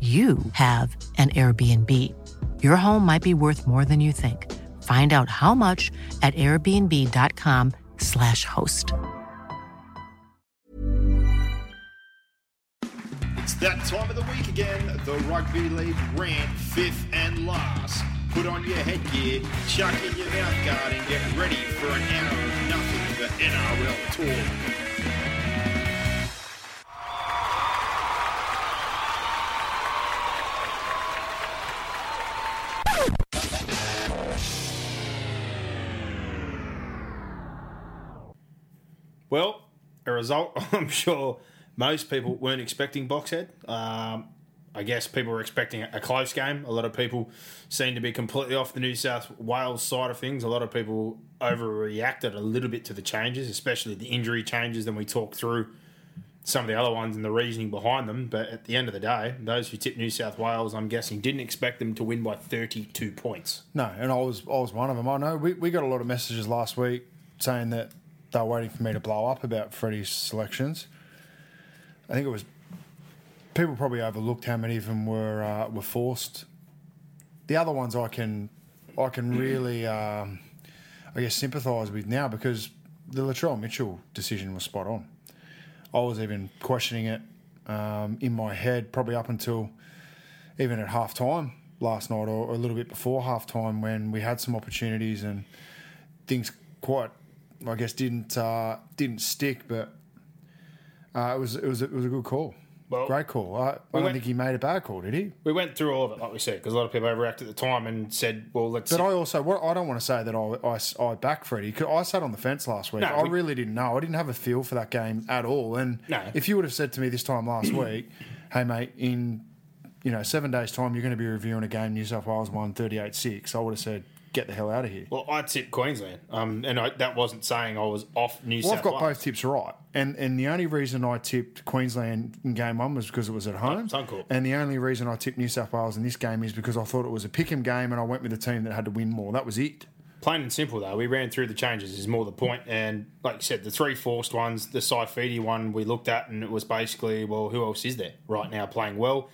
you have an Airbnb. Your home might be worth more than you think. Find out how much at airbnb.com/host. It's that time of the week again, the Rugby League rant, fifth and last. Put on your headgear, chuck in your mouth guard and get ready for an hour of nothing for NRL talk. Well, a result I'm sure most people weren't expecting, Boxhead. I guess people were expecting a close game. A lot of people seemed to be completely off the New South Wales side of things. A lot of people overreacted a little bit to the changes, especially the injury changes. Then we talked through some of the other ones and the reasoning behind them. But at the end of the day, those who tipped New South Wales, I'm guessing, didn't expect them to win by 32 points. No, and I was one of them. I know we got a lot of messages last week saying that they were waiting for me to blow up about Freddie's selections. I think it was people probably overlooked how many of them were forced. The other ones I can really I guess sympathise with now, because the Latrell Mitchell decision was spot on. I was even questioning it in my head probably up until even at half time last night, or a little bit before half time, when we had some opportunities and things quite, I guess, didn't stick, but it was a good call. Well, great call. I don't think he made a bad call, did he? We went through all of it, like we said, because a lot of people overreacted at the time and said, well, let's see. But I don't want to say that I backed Freddie, because I sat on the fence last week. No, I really didn't know. I didn't have a feel for that game at all. And if you would have said to me this time last week, hey, mate, in 7 days' time, you're going to be reviewing a game New South Wales won 38-6, I would have said, get the hell out of here. Well, I tipped Queensland, that wasn't saying I was off New South Wales. Well, I've got both tips right, and the only reason I tipped Queensland in game one was because it was at home, and the only reason I tipped New South Wales in this game is because I thought it was a pick'em game, and I went with a team that had to win more. That was it. Plain and simple, though. We ran through the changes is more the point, and like you said, the three forced ones, the Saifidi one we looked at, and it was basically, well, who else is there right now playing well?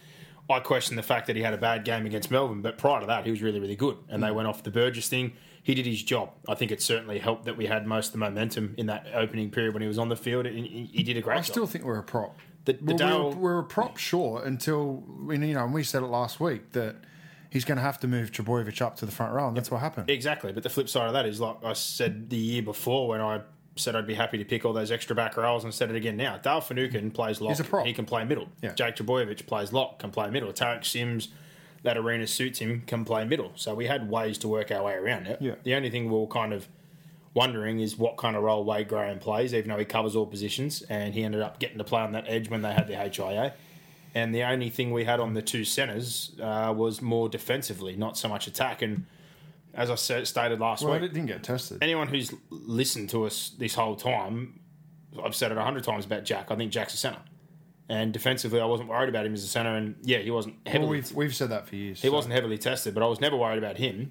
I question the fact that he had a bad game against Melbourne, but prior to that, he was really, really good. And they went off the Burgess thing. He did his job. I think it certainly helped that we had most of the momentum in that opening period when he was on the field. And he did a great job. I still think we're a prop. We're a prop, sure, until, and we said it last week, that he's going to have to move Trubojevic up to the front row, and that's what happened. Exactly. But the flip side of that is, like I said the year before when I said I'd be happy to pick all those extra back rows, and said it again now. Dale Finucane plays lock. He's a prop. He can play middle. Yeah. Jake Trubojevic plays lock, can play middle. Tarek Sims, that arena suits him, can play middle. So we had ways to work our way around it. Yeah. The only thing we were kind of wondering is what kind of role Wade Graham plays, even though he covers all positions, and he ended up getting to play on that edge when they had the HIA. And the only thing we had on the two centres was more defensively, not so much attack. And as I stated last week, it didn't get tested. Anyone who's listened to us this whole time, I've said it 100 times about Jack. I think Jack's a centre. And defensively, I wasn't worried about him as a centre. And, yeah, he wasn't heavily... Well, we've said that for years. He wasn't heavily tested, but I was never worried about him.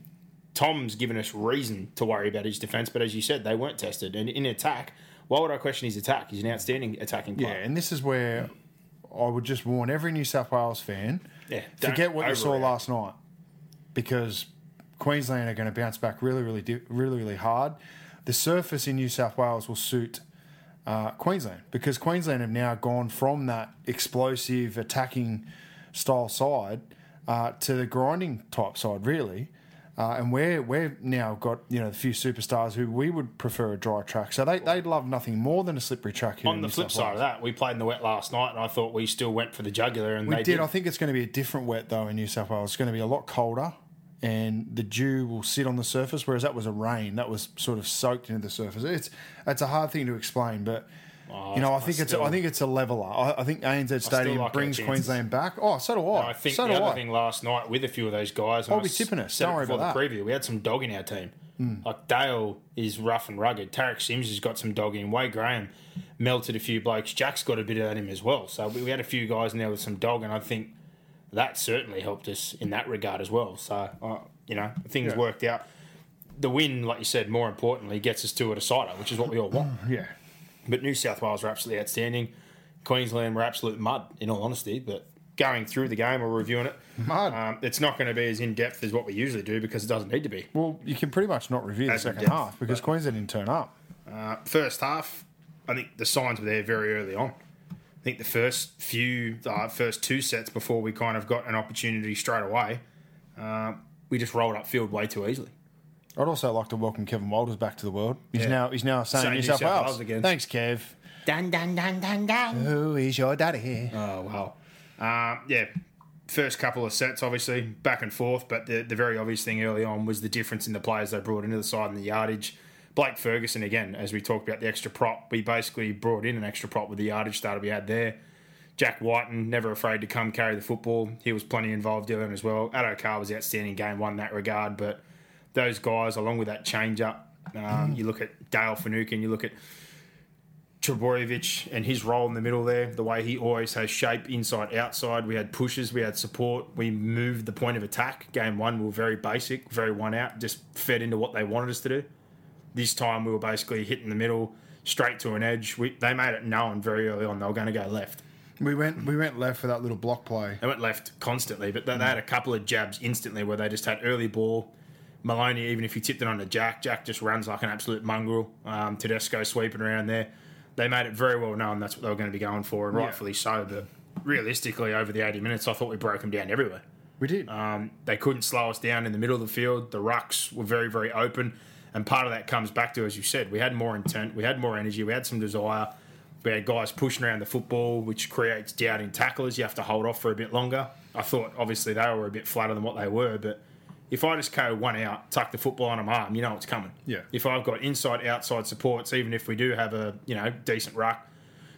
Tom's given us reason to worry about his defence, but as you said, they weren't tested. And in attack, why would I question his attack? He's an outstanding attacking player. Yeah, and this is where I would just warn every New South Wales fan, forget what you saw last night, because Queensland are going to bounce back really, really, really, really hard. The surface in New South Wales will suit Queensland, because Queensland have now gone from that explosive attacking style side to the grinding type side, really. And we're now got a few superstars who we would prefer a dry track. So they'd love nothing more than a slippery track here. On the flip side of that, we played in the wet last night, and I thought we still went for the jugular, and they did. I think it's going to be a different wet though in New South Wales. It's going to be a lot colder, and the dew will sit on the surface, whereas that was a rain that was sort of soaked into the surface. It's a hard thing to explain, but I think it's a leveler. I think ANZ Stadium brings Queensland back. Oh, so do I. And I think so the other thing last night with a few of those guys, I'll be tipping us. Don't worry about that. Preview, we had some dog in our team. Like Dale is rough and rugged. Tarek Sims has got some dog in. Wade Graham melted a few blokes. Jack's got a bit of him as well. So we had a few guys in there with some dog, and I think that certainly helped us in that regard as well. So things worked out. The win, like you said, more importantly, gets us to a decider, which is what we all want. But New South Wales were absolutely outstanding. Queensland were absolute mud, in all honesty. But going through the game or reviewing it, it's not going to be as in-depth as what we usually do because it doesn't need to be. Well, you can pretty much not review the second half because Queensland didn't turn up. First half, I think the signs were there very early on. I think the first two sets before we kind of got an opportunity straight away, we just rolled upfield way too easily. I'd also like to welcome Kevin Walters back to the world. He's now saying New South Wales again. Thanks, Kev. Dun, dun, dun, dun, dun. Who is your daddy? Oh, wow. First couple of sets, obviously, back and forth, but the very obvious thing early on was the difference in the players they brought into the side and the yardage. Blake Ferguson, again, as we talked about the extra prop, we basically brought in an extra prop with the yardage starter we had there. Jack Whiten, never afraid to come carry the football. He was plenty involved in it as well. Addo Carr was outstanding game one in that regard, but those guys, along with that change-up, you look at Dale Finucane, you look at Trubojevic and his role in the middle there, the way he always has shape inside, outside. We had pushes, we had support, we moved the point of attack. Game one, we were very basic, very one out, just fed into what they wanted us to do. This time, we were basically hitting the middle, straight to an edge. They made it known very early on they were going to go left. We went left for that little block play. They went left constantly, but they had a couple of jabs instantly where they just had early ball. Maloney, even if he tipped it on to Jack just runs like an absolute mongrel. Tedesco sweeping around there. They made it very well known that's what they were going to be going for, and rightfully so. But realistically, over the 80 minutes, I thought we broke them down everywhere. We did. They couldn't slow us down in the middle of the field. The rucks were very, very open. And part of that comes back to, as you said, we had more intent, we had more energy, we had some desire. We had guys pushing around the football, which creates doubting tacklers. You have to hold off for a bit longer. I thought, obviously, they were a bit flatter than what they were, but if I just go one out, tuck the football on my arm, you know it's coming. Yeah. If I've got inside, outside supports, even if we do have a decent ruck,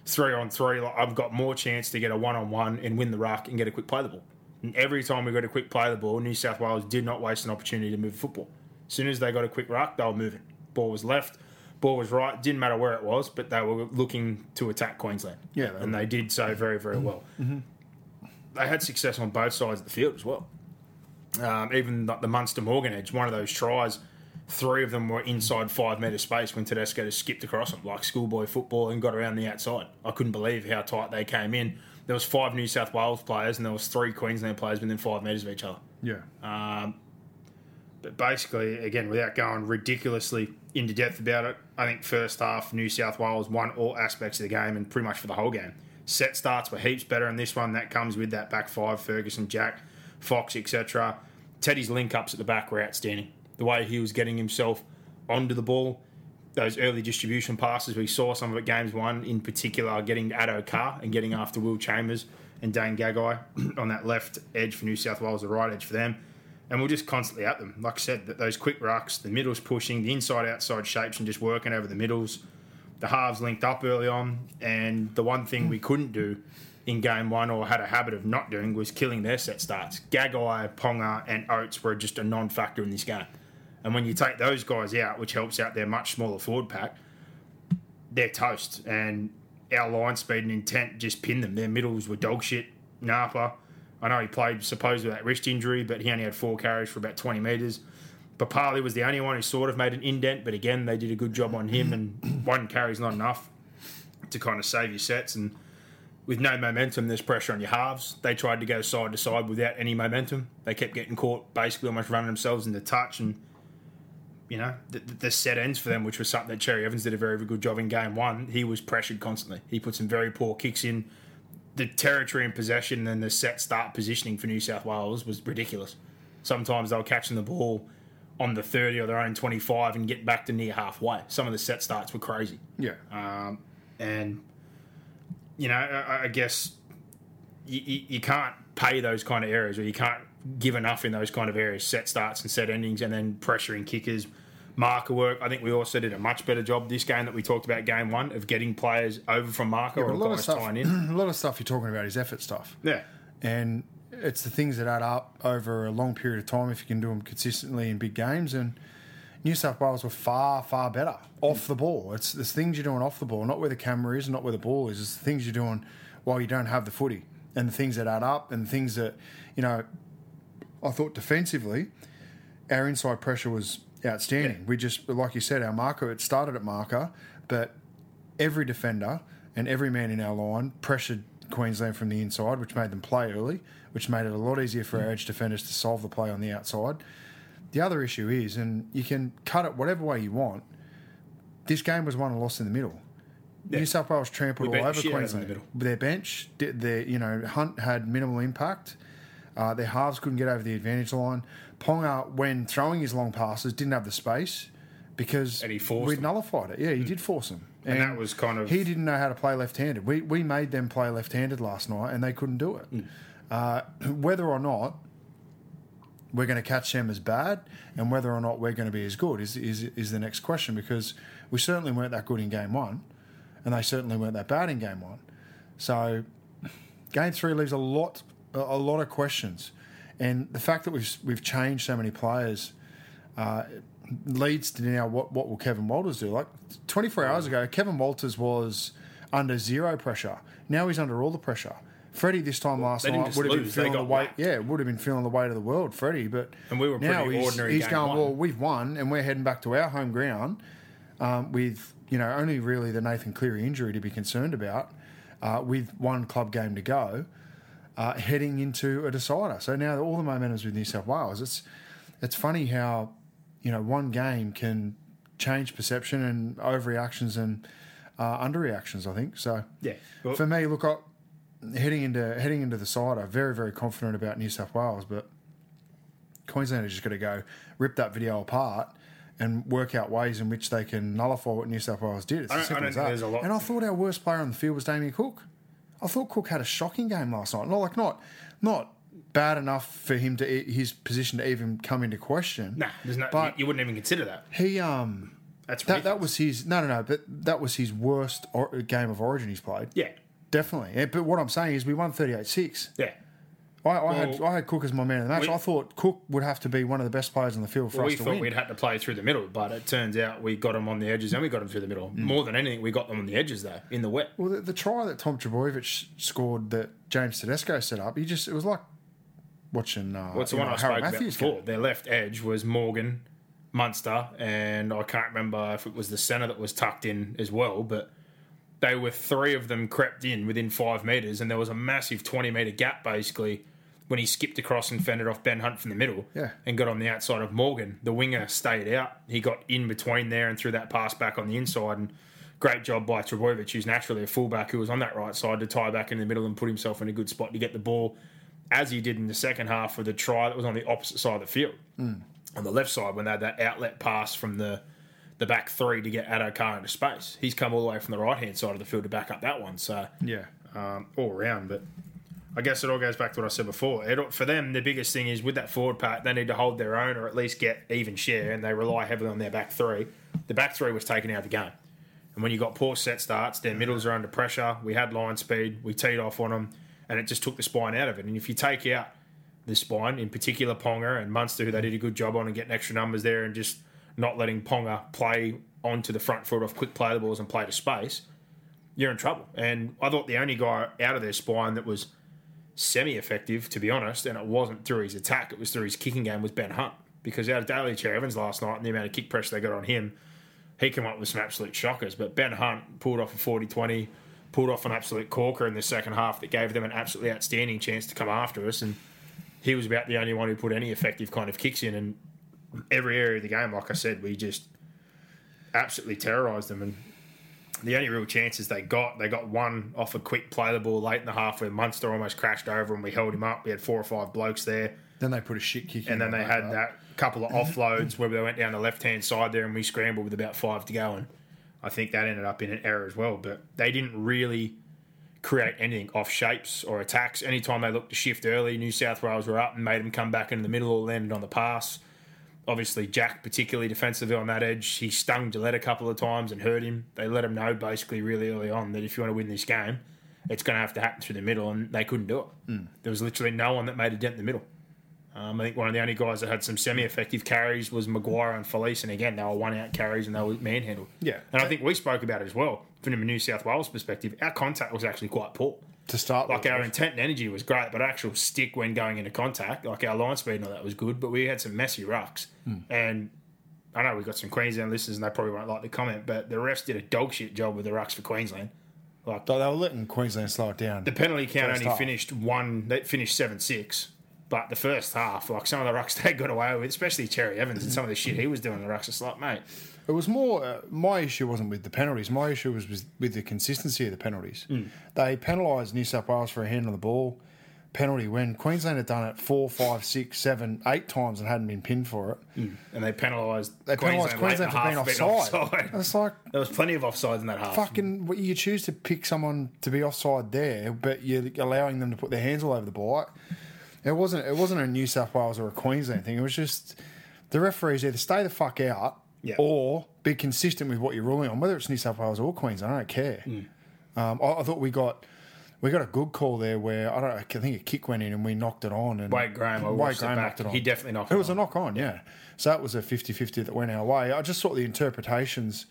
3-on-3, I've got more chance to get a 1-on-1 and win the ruck and get a quick play the ball. And every time we got a quick play the ball, New South Wales did not waste an opportunity to move the football. As soon as they got a quick ruck, they were moving. Ball was left, ball was right, didn't matter where it was, but they were looking to attack Queensland. Yeah. And they did so very, very well. Mm-hmm. They had success on both sides of the field as well. Even the Munster Morgan edge, one of those tries, 3 of them were inside 5 metre space when Tedesco just skipped across them like schoolboy football and got around the outside. I couldn't believe how tight they came in. There was 5 New South Wales players and there was 3 Queensland players within 5 metres of each other. Yeah. But basically, again, without going ridiculously into depth about it, I think first half New South Wales won all aspects of the game and pretty much for the whole game. Set starts were heaps better in this one. That comes with that back 5, Ferguson, Jack, Fox, etc. Teddy's link-ups at the back were outstanding. The way he was getting himself onto the ball, those early distribution passes, we saw some of it games one, in particular getting Addo Carr and getting after Will Chambers and Dane Gagai on that left edge for New South Wales, the right edge for them. And we're just constantly at them. Like I said, those quick rucks, the middles pushing, the inside-outside shapes and just working over the middles. The halves linked up early on, and the one thing we couldn't do in game one or had a habit of not doing was killing their set starts. Gagai, Ponga and Oates were just a non-factor in this game. And when you take those guys out, which helps out their much smaller forward pack, they're toast. And our line speed and intent just pinned them. Their middles were dog shit. Napa, I know he played supposedly with that wrist injury, but he only had 4 carries for about 20 metres. Papali was the only one who sort of made an indent, but again, they did a good job on him, and 1 carry's not enough to kind of save your sets. And with no momentum, there's pressure on your halves. They tried to go side to side without any momentum. They kept getting caught, basically almost running themselves into touch. And, the set ends for them, which was something that Cherry-Evans did a very, very good job in game one. He was pressured constantly. He put some very poor kicks in. The territory and possession and the set start positioning for New South Wales was ridiculous. Sometimes they were catching the ball on the 30 or their own 25 and getting back to near halfway. Some of the set starts were crazy. Yeah. I guess you can't pay those kind of areas, or you can't give enough in those kind of areas, set starts and set endings, and then pressuring kickers, marker work. I think we also did a much better job this game that we talked about game one of getting players over from marker or guys tying in. A lot of stuff you're talking about is effort stuff. Yeah. And it's the things that add up over a long period of time if you can do them consistently in big games. And New South Wales were far, far better off the ball. It's things you're doing off the ball, not where the camera is, not where the ball is. It's the things you're doing while you don't have the footy and the things that add up and the things that, you know, I thought defensively our inside pressure was outstanding. Yeah. We just, like you said, our marker, it started at marker, but every defender and every man in our line pressured Queensland from the inside, which made them play early, which made it a lot easier for our edge defenders to solve the play on the outside. The other issue is, and you can cut it whatever way you want, this game was won and lost in the middle. Yeah. New South Wales trampled all over Queensland. Their bench, Hunt had minimal impact. Their halves couldn't get over the advantage line. Ponga, when throwing his long passes, didn't have the space because we'd nullified it. Yeah, he did force them. And that was kind of... He didn't know how to play left-handed. We made them play left-handed last night and they couldn't do it. Mm. Whether or not we're going to catch them as bad and whether or not we're going to be as good is the next question, because we certainly weren't that good in Game 1 and they certainly weren't that bad in Game 1. So Game 3 leaves a lot of questions, and the fact that we've changed so many players leads to now what will Kevin Walters do? Like 24 hours ago, Kevin Walters was under zero pressure. Now he's under all the pressure. Freddie this time last night would have been feeling the weight. Yeah, would have been feeling the weight of the world, Freddie. But and we were now pretty ordinary. He's going, well, we've won, and we're heading back to our home ground with only really the Nathan Cleary injury to be concerned about, with one club game to go, heading into a decider. So now all the momentum's with New South Wales. It's funny how one game can change perception and overreactions and underreactions, I think. So yeah, well, for me, look, Heading into the side, I'm very, very confident about New South Wales, but Queensland are just going to go rip that video apart and work out ways in which they can nullify what New South Wales did. It's as simple as that. And I thought our worst player on the field was Damien Cook. I thought Cook had a shocking game last night. Not bad enough for him his position to even come into question. Nah, there's no. But you wouldn't even consider that. He that was his no. But that was his worst game of Origin he's played. Yeah. Definitely. Yeah, but what I'm saying is we won 38-6. Yeah. I had Cook as my man of the match. I thought Cook would have to be one of the best players on the field for us to win. We thought we'd have to play through the middle, but it turns out we got him on the edges and we got him through the middle. More than anything, we got them on the edges, though, in the wet. Well, the try that Tom Trubojevic scored that James Tedesco set up, it was like watching Harold Matthews before. Their left edge was Morgan, Munster, and I can't remember if it was the centre that was tucked in as well, but... They were three of them crept in within 5 metres, and there was a massive 20-metre gap, basically, when he skipped across and fended off Ben Hunt from the middle and got on the outside of Morgan. The winger stayed out. He got in between there and threw that pass back on the inside, and great job by Trubojevic, who's naturally a fullback, who was on that right side to tie back in the middle and put himself in a good spot to get the ball, as he did in the second half with a try that was on the opposite side of the field, on the left side, when they had that outlet pass from the back three to get Addo Carr into space. He's come all the way from the right-hand side of the field to back up that one. So, all around. But I guess it all goes back to what I said before. For them, the biggest thing is with that forward pack, they need to hold their own or at least get even share, and they rely heavily on their back three. The back three was taken out of the game. And when you got poor set starts, their middles are under pressure. We had line speed. We teed off on them, and it just took the spine out of it. And if you take out the spine, in particular Ponga and Munster, who they did a good job on and getting extra numbers there and just... not letting Ponga play onto the front foot off quick play the balls and play to space, you're in trouble. And I thought the only guy out of their spine that was semi-effective, to be honest, and it wasn't through his attack, it was through his kicking game, was Ben Hunt. Because out of Daly Cherry-Evans last night and the amount of kick pressure they got on him, he came up with some absolute shockers. But Ben Hunt pulled off a 40-20, pulled off an absolute corker in the second half that gave them an absolutely outstanding chance to come after us. And he was about the only one who put any effective kind of kicks in, and every area of the game, like I said, we just absolutely terrorised them. And the only real chances they got one off a quick play the ball late in the half where Munster almost crashed over and we held him up. We had 4 or 5 blokes there. Then they put a shit kick in. And then they had that couple of offloads where they went down the left-hand side there and we scrambled with about 5 to go. And I think that ended up in an error as well. But they didn't really create anything off shapes or attacks. Anytime they looked to shift early, New South Wales were up and made them come back into the middle or landed on the pass. Obviously, Jack, particularly defensively on that edge, he stung Gillette a couple of times and hurt him. They let him know basically really early on that if you want to win this game, it's going to have to happen through the middle, and they couldn't do it. There was literally no one that made a dent in the middle. I think one of the only guys that had some semi-effective carries was Maguire and Felice, and again, they were one-out carries and they were manhandled. Yeah. And I think we spoke about it as well, from a New South Wales perspective. Our contact was actually quite poor. To start with. Like, our intent and energy was great, but actual stick when going into contact, like our line speed and all that was good, but we had some messy rucks. And I know we've got some Queensland listeners and they probably won't like the comment, but the refs did a dog shit job with the rucks for Queensland. Like, they were letting Queensland slow it down. The penalty count only finished they finished 7-6. But the first half, like some of the rucks they got away with, especially Cherry-Evans and some of the shit he was doing in the rucks, it's like, mate. It was more, my issue wasn't with the penalties. My issue was with the consistency of the penalties. They penalised New South Wales for a hand on the ball penalty when Queensland had done it 4, 5, 6, 7, 8 times and hadn't been pinned for it. And they penalised Queensland for being offside. It's like, there was plenty of offsides in that half. Fucking, you choose to pick someone to be offside there, but you're allowing them to put their hands all over the ball. It wasn't a New South Wales or a Queensland thing. It was just the referees either stay the fuck out or be consistent with what you're ruling on, whether it's New South Wales or Queensland. I don't care. I thought we got a good call there where I think a kick went in and we knocked it on. And Wade Graham knocked it on. He definitely knocked it on. It was a knock on, yeah. So that was a 50-50 that went our way. I just thought the interpretations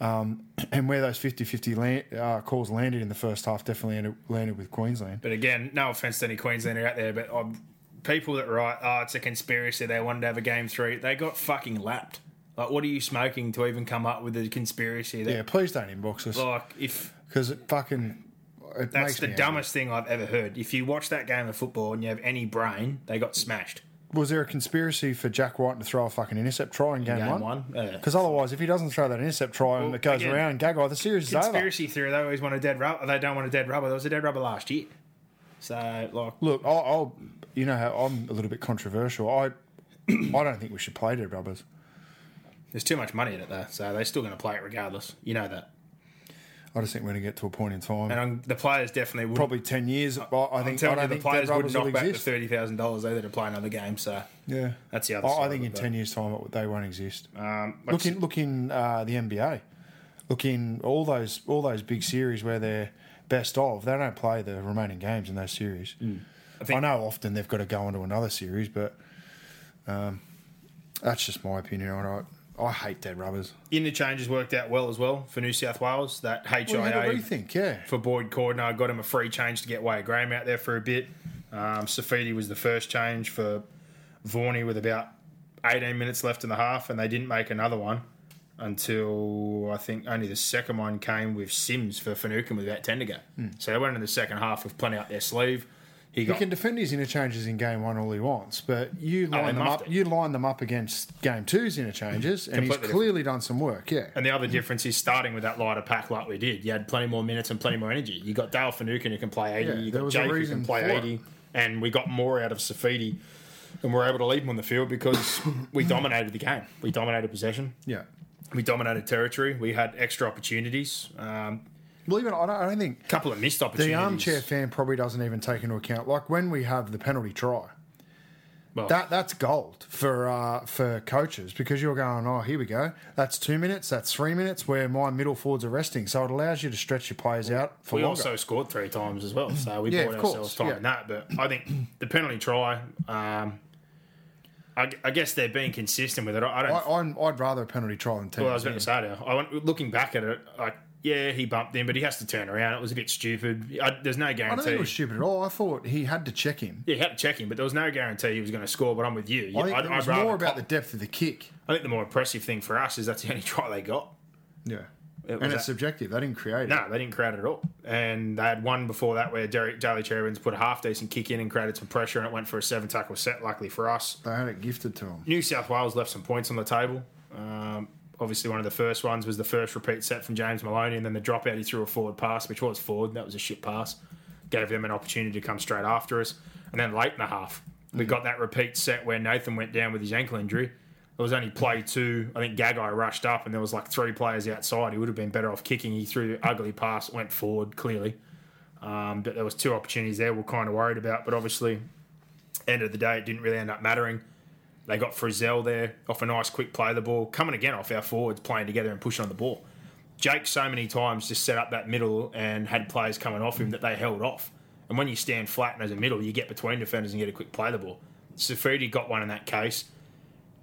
and where those 50-50 calls landed in the first half definitely landed with Queensland. But again, no offence to any Queenslander out there, but people that write, it's a conspiracy, they wanted to have a game three, they got fucking lapped. Like, what are you smoking to even come up with a conspiracy? That, yeah, please don't inbox us. Like, because it fucking... That's the dumbest thing I've ever heard. If you watch that game of football and you have any brain, they got smashed. Was there a conspiracy for Jack White to throw a fucking intercept try in game one? Because otherwise, if he doesn't throw that intercept try and it goes around Gagai, the series is over. Conspiracy theory, they always want a dead rubber. They don't want a dead rubber. There was a dead rubber last year. So, like... Look, I'll you know how I'm a little bit controversial. I don't think we should play dead rubbers. There's too much money in it, though, so they're still going to play it regardless. You know that. I just think we're going to get to a point in time. And the players definitely would. Probably 10 years. I don't think the players would knock back the $30,000 either to play another game. So yeah, that's the other side. I think in 10 years' time they won't exist. Look in the NBA. Look in all those big series where they're best of. They don't play the remaining games in those series. I know often they've got to go on to another series, but that's just my opinion on it. I hate dead rubbers. Interchanges worked out well as well for New South Wales. That HIA for Boyd Cordner got him a free change to get Wade Graham out there for a bit. Saifidi was the first change for Vorney with about 18 minutes left in the half, and they didn't make another one until I think only the second one came with Sims for Finucane with about 10 to go. So they went into the second half with plenty up their sleeve. He can defend his interchanges in game one all he wants, but you line them up against game two's interchanges, and he's clearly done some work, yeah. And the other difference is starting with that lighter pack like we did. You had plenty more minutes and plenty more energy. You got Dale Finucane who can play 80, you got Jake who can play 80, and we got more out of Saifidi, and we're able to leave him on the field because we dominated the game. We dominated possession. Yeah. We dominated territory. We had extra opportunities. Believe it or not, I don't think... A couple of missed opportunities. The armchair fan probably doesn't even take into account. Like, when we have the penalty try, well, that's gold for coaches because you're going, oh, here we go. That's 2 minutes, that's 3 minutes where my middle forwards are resting. So it allows you to stretch your players out for longer. We also scored 3 times as well, so we bought ourselves time in that. But I think the penalty try... I guess they're being consistent with it. I'd rather a penalty try than 10. Well, I was going to say that. Looking back at it... Yeah, he bumped him, but he has to turn around. It was a bit stupid. There's no guarantee. I don't think it was stupid at all. I thought he had to check him. Yeah, he had to check him, but there was no guarantee he was going to score, but I'm with you. I'd rather more about the depth of the kick. I think the more impressive thing for us is that's the only try they got. Yeah. It's subjective. They didn't create it. No, they didn't create it at all. And they had one before that where Daly Cherry-Evans put a half-decent kick in and created some pressure, and it went for a 7-tackle set, luckily for us. They had it gifted to them. New South Wales left some points on the table. Obviously, one of the first ones was the first repeat set from James Maloney, and then the dropout, he threw a forward pass, which was forward. That was a shit pass. Gave them an opportunity to come straight after us. And then late in the half, we got that repeat set where Nathan went down with his ankle injury. It was only play 2. I think Gagai rushed up, and there was like 3 players outside. He would have been better off kicking. He threw the ugly pass, went forward, clearly. But there was 2 opportunities there we're kind of worried about. But obviously, end of the day, it didn't really end up mattering. They got Frizzell there off a nice quick play of the ball, coming again off our forwards playing together and pushing on the ball. Jake so many times just set up that middle and had players coming off him that they held off. And when you stand flat and as a middle, you get between defenders and get a quick play of the ball. Saifidi got one in that case.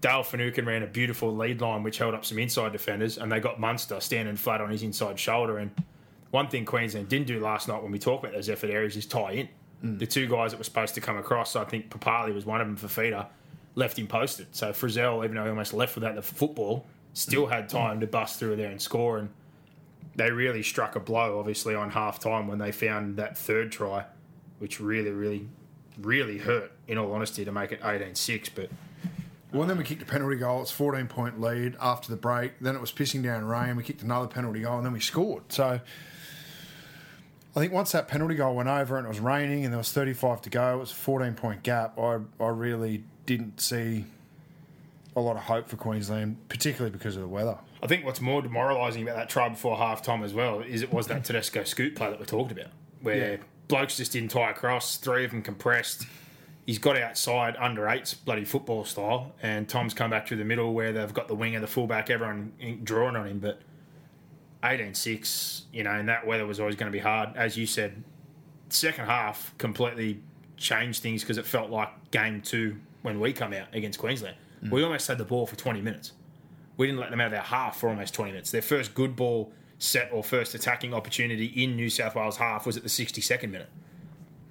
Dale Finucane ran a beautiful lead line which held up some inside defenders, and they got Munster standing flat on his inside shoulder. And one thing Queensland didn't do last night when we talked about those effort areas is tie in. The two guys that were supposed to come across, so I think Papali was one of them for feeder, left him posted. So Frizzell, even though he almost left without the football, still had time to bust through there and score. And they really struck a blow, obviously, on half-time when they found that third try, which really, really, really hurt, in all honesty, to make it 18-6. But well, then we kicked a penalty goal. It's a 14-point lead after the break. Then it was pissing down rain. We kicked another penalty goal, and then we scored. So I think once that penalty goal went over and it was raining and there was 35 to go, it was a 14-point gap, I really didn't see a lot of hope for Queensland, particularly because of the weather. I think what's more demoralising about that try before half-time as well is it was that Tedesco scoot play that we talked about, where blokes just didn't tie across, three of them compressed. He's got outside under eights, bloody football style, and Tom's come back through the middle where they've got the winger, the fullback, everyone drawing on him, but 18-6, you know, and that weather was always going to be hard. As you said, second half completely changed things because it felt like game two when we come out against Queensland. We almost had the ball for 20 minutes. We didn't let them out of their half for almost 20 minutes. Their first good ball set or first attacking opportunity in New South Wales half was at the 62nd minute.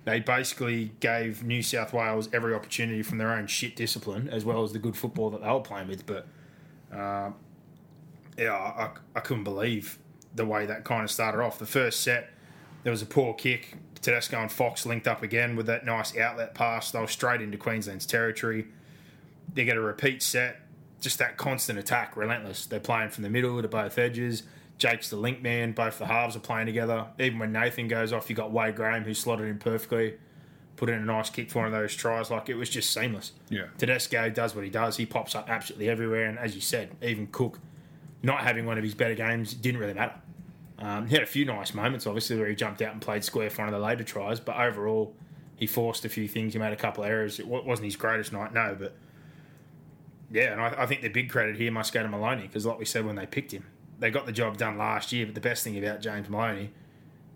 They basically gave New South Wales every opportunity from their own shit discipline as well as the good football that they were playing with. But, I couldn't believe the way that kind of started off. The first set, there was a poor kick. Tedesco and Fox linked up again with that nice outlet pass. They were straight into Queensland's territory. They get a repeat set, just that constant attack, relentless. They're playing from the middle to both edges. Jake's the link man. Both the halves are playing together. Even when Nathan goes off, you got Wade Graham who slotted in perfectly, put in a nice kick for one of those tries. Like, it was just seamless. Yeah. Tedesco does what he does. He pops up absolutely everywhere. And as you said, even Cook, not having one of his better games, didn't really matter. He had a few nice moments, obviously, where he jumped out and played square for one of the later tries. But overall, he forced a few things. He made a couple of errors. It wasn't his greatest night, no, but yeah, and I think the big credit here must go to Maloney because, like we said when they picked him, they got the job done last year, but the best thing about James Maloney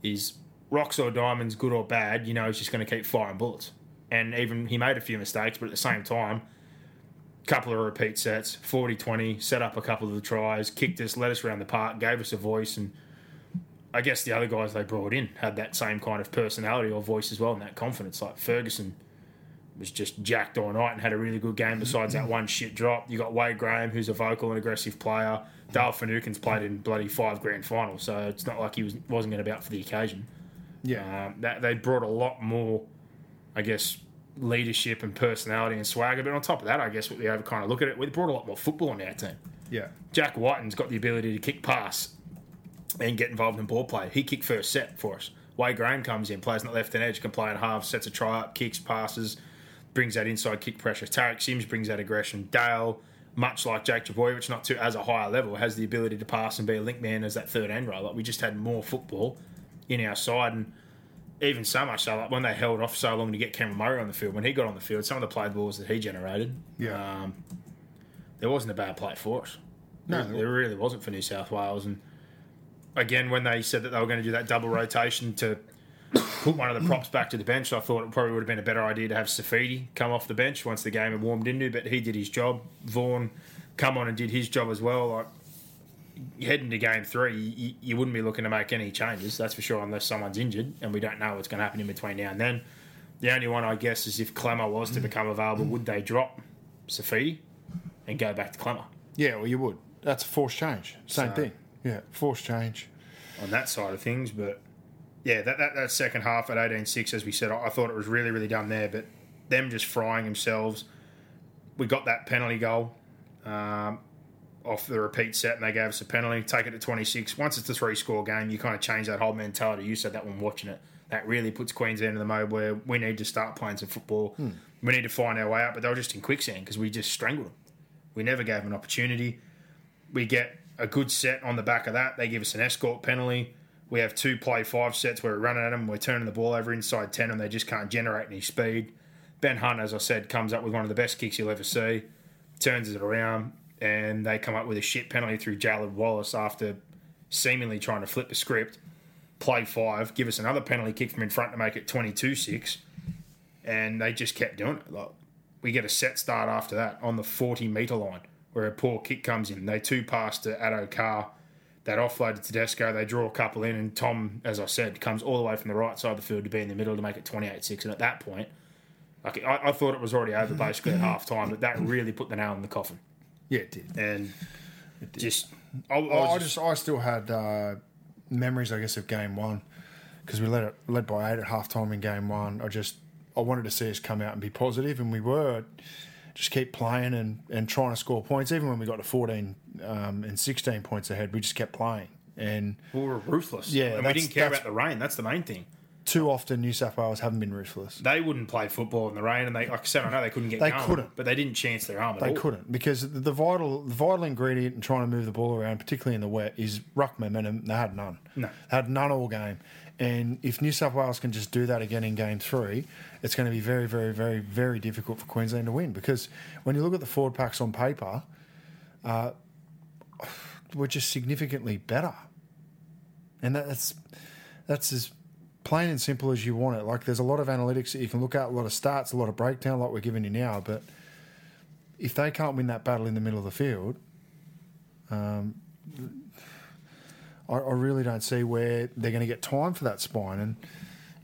is rocks or diamonds, good or bad, you know he's just going to keep firing bullets. And even he made a few mistakes, but at the same time, a couple of repeat sets, 40-20, set up a couple of the tries, kicked us, led us around the park, gave us a voice, and I guess the other guys they brought in had that same kind of personality or voice as well and that confidence, like Ferguson was just jacked all night and had a really good game besides that one shit drop. You got Wade Graham, who's a vocal and aggressive player. Dale Finucane's played in bloody 5 grand finals, so it's not like he wasn't going to be up for the occasion. Yeah. That they brought a lot more, I guess, leadership and personality and swagger. But on top of that, I guess, what we kind of look at it, we brought a lot more football on our team. Yeah. Jack Whiten's got the ability to kick pass and get involved in ball play. He kicked first set for us. Wade Graham comes in, plays not left and edge, can play in half, sets a try up, kicks, passes, brings that inside kick pressure. Tarek Sims brings that aggression. Dale, much like Jake Trubojevic, not to as a higher level, has the ability to pass and be a link man as that third end row. Like, we just had more football in our side, and even so much so, like when they held off so long to get Cameron Murray on the field, when he got on the field, some of the play balls that he generated, there wasn't a bad play for us. No, there really wasn't for New South Wales. And again, when they said that they were going to do that double rotation to put one of the props back to the bench, I thought it probably would have been a better idea to have Saifidi come off the bench once the game had warmed into, but he did his job. Vaughan come on and did his job as well. Like, heading to game three, you wouldn't be looking to make any changes, that's for sure, unless someone's injured, and we don't know what's going to happen in between now and then. The only one, I guess, is if Clemmer was to become available, would they drop Saifidi and go back to Clemmer? Yeah, well, you would. That's a forced change. Same thing. Yeah, forced change. On that side of things, but yeah, that second half at 18-6, as we said, I thought it was really, really done there. But them just frying themselves. We got that penalty goal off the repeat set, and they gave us a penalty. Take it to 26. Once it's a 3-score game, you kind of change that whole mentality. You said that when watching it. That really puts Queensland in the mode where we need to start playing some football. We need to find our way out. But they were just in quicksand because we just strangled them. We never gave them an opportunity. We get a good set on the back of that. They give us an escort penalty. We have 2 play 5 sets where we're running at them. We're turning the ball over inside 10 and they just can't generate any speed. Ben Hunt, as I said, comes up with one of the best kicks you'll ever see. turns it around, and they come up with a shit penalty through Jalen Wallace after seemingly trying to flip the script, play five, give us another penalty kick from in front to make it 22-6, and they just kept doing it. Like, we get a set start after that on the 40-metre line where a poor kick comes in. They two-pass to Addo Carr. That offload to Tedesco, they draw a couple in, and Tom, as I said, comes all the way from the right side of the field to be in the middle to make it 28-6. And at that point, like, I thought it was already over basically at half-time, but that really put the nail in the coffin. Yeah, it did. And it did. I still had memories, I guess, of Game 1 because we led by 8 at half-time in Game 1. I wanted to see us come out and be positive, and we were. Just keep playing and trying to score points. Even when we got to 14 and 16 points ahead, we just kept playing. And we were ruthless. Yeah, and we didn't care about the rain. That's the main thing. Too often, New South Wales haven't been ruthless. They wouldn't play football in the rain, and they, like I said, I know they couldn't get going. They couldn't. But they didn't chance their arm at all. They couldn't, because the vital ingredient in trying to move the ball around, particularly in the wet, is ruck momentum. They had none. No. They had none all game. And if New South Wales can just do that again in Game 3, it's going to be very, very, very, very difficult for Queensland to win, because when you look at the forward packs on paper, we're just significantly better. And that's as plain and simple as you want it. Like, there's a lot of analytics that you can look at, a lot of stats, a lot of breakdown like we're giving you now, but if they can't win that battle in the middle of the field... I really don't see where they're going to get time for that spine. And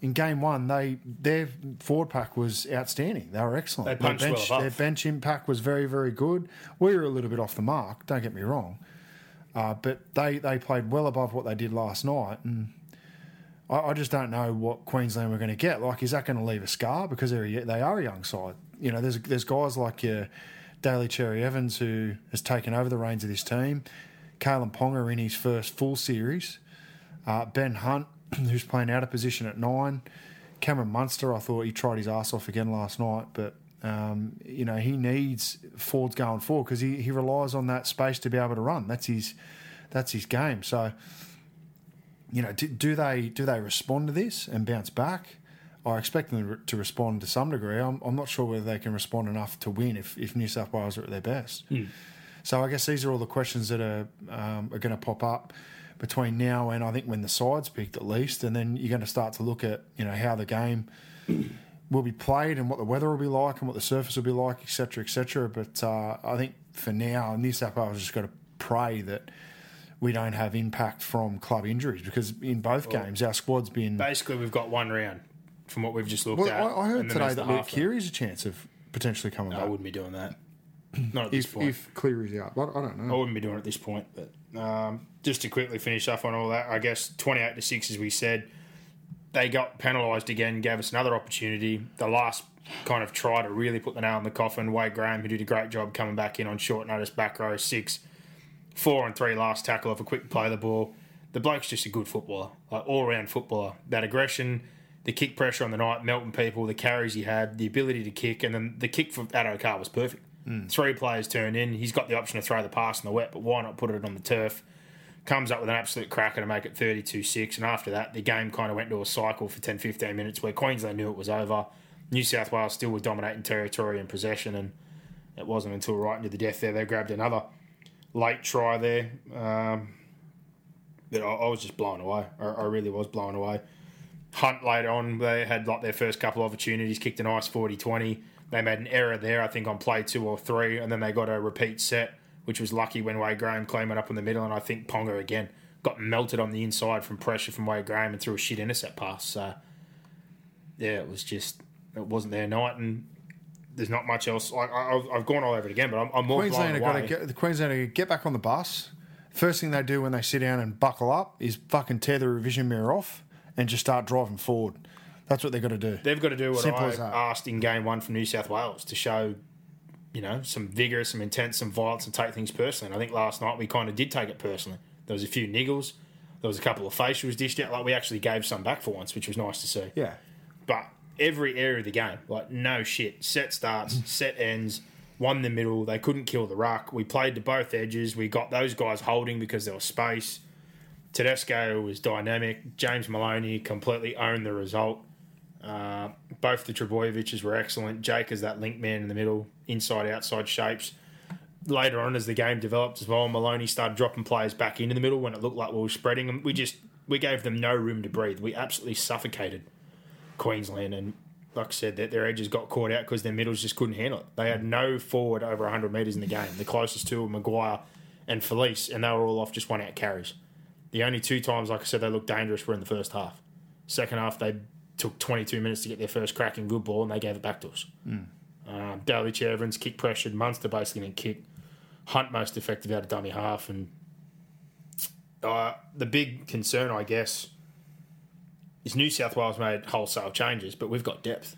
in Game 1, their forward pack was outstanding. They were excellent. They punched well above. Their bench impact was very, very good. We were a little bit off the mark, don't get me wrong. But they played well above what they did last night. And I just don't know what Queensland we're going to get. Like, is that going to leave a scar? Because they are a young side. You know, there's guys like Daly Cherry-Evans, who has taken over the reins of this team. Kalen Ponga in his first full series. Ben Hunt, who's playing out of position at 9. Cameron Munster, I thought he tried his arse off again last night, but, you know, he needs forwards going forward because he relies on that space to be able to run. That's his game. So, you know, do they respond to this and bounce back? I expect them to respond to some degree. I'm not sure whether they can respond enough to win if New South Wales are at their best. Mm. So I guess these are all the questions that are going to pop up between now and I think when the side's picked at least, and then you're going to start to look at, you know, how the game will be played and what the weather will be like and what the surface will be like, et cetera, et cetera. But I think for now, New South Wales just got to pray that we don't have impact from club injuries, because in both games our squad's been... Basically, we've got one round from what we've just looked at. I heard today that Luke Keary's a chance of potentially coming back. I wouldn't be doing that. Not at this point. If Cleary's out, I don't know. I wouldn't be doing it at this point. But just to quickly finish up on all that, I guess 28-6, as we said, they got penalised again, gave us another opportunity. The last kind of try to really put the nail in the coffin, Wade Graham, who did a great job coming back in on short notice, back row 6, 4 and 3 last tackle off a quick play of the ball. The bloke's just a good footballer, like all-round footballer. That aggression, the kick pressure on the night, melting people, the carries he had, the ability to kick, and then the kick for Addo Carr was perfect. Mm. 3 players turned in. He's got the option to throw the pass in the wet, but why not put it on the turf? Comes up with an absolute cracker to make it 32-6, and after that, the game kind of went to a cycle for 10-15 minutes where Queensland knew it was over. New South Wales still were dominating territory and possession, and it wasn't until right into the death there they grabbed another late try there. But I was just blown away. I really was blown away. Hunt later on, they had like their first couple of opportunities, kicked a nice 40-20. They made an error there, I think, on play 2 or 3, and then they got a repeat set, which was lucky when Wade Graham claimed it up in the middle, and I think Ponga, again, got melted on the inside from pressure from Wade Graham and threw a shit intercept pass. So, yeah, it wasn't their night, and there's not much else. I've gone all over it again, but I'm more blown away. The Queensland are going to get back on the bus. First thing they do when they sit down and buckle up is fucking tear the revision mirror off and just start driving forward. That's what they've got to do. They've got to do what I asked in Game 1 from New South Wales, to show, you know, some vigour, some intent, some violence, and take things personally. And I think last night we kind of did take it personally. There was a few niggles. There was a couple of facials dished out. Like, we actually gave some back for once, which was nice to see. Yeah. But every area of the game, like, no shit. Set starts, set ends, won the middle. They couldn't kill the ruck. We played to both edges. We got those guys holding because there was space. Tedesco was dynamic. James Maloney completely owned the result. Both the Trubojeviches were excellent. Jake is that link man in the middle, inside-outside shapes. later on as the game developed as well, Maloney started dropping players back into the middle when it looked like we were spreading them. We gave them no room to breathe. We absolutely suffocated Queensland, and like I said, their edges got caught out because their middles just couldn't handle it. They had no forward over 100 metres in the game. The closest two were Maguire and Felice, and they were all off just one-out carries. The only two times, like I said, they looked dangerous were in the first half. Second half, they took 22 minutes to get their first cracking good ball, and they gave it back to us. Mm. Daly Cherry-Evans kick pressured. Munster basically didn't kick. Hunt most effective out of dummy half. And the big concern, I guess, is New South Wales made wholesale changes, but we've got depth.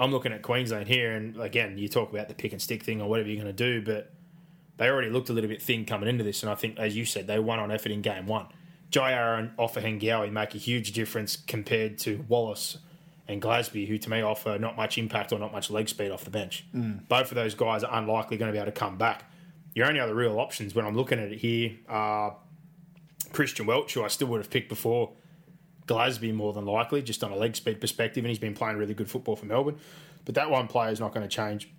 I'm looking at Queensland here, and again, you talk about the pick and stick thing or whatever you're going to do, but they already looked a little bit thin coming into this, and I think, as you said, they won on effort in game one. Jai Arrow and Offa-Hengawi make a huge difference compared to Wallace and Glasby, who to me offer not much impact or not much leg speed off the bench. Mm. Both of those guys are unlikely going to be able to come back. Your only other real options when I'm looking at it here are Christian Welch, who I still would have picked before Glasby more than likely, just on a leg speed perspective, and he's been playing really good football for Melbourne. But that one player is not going to change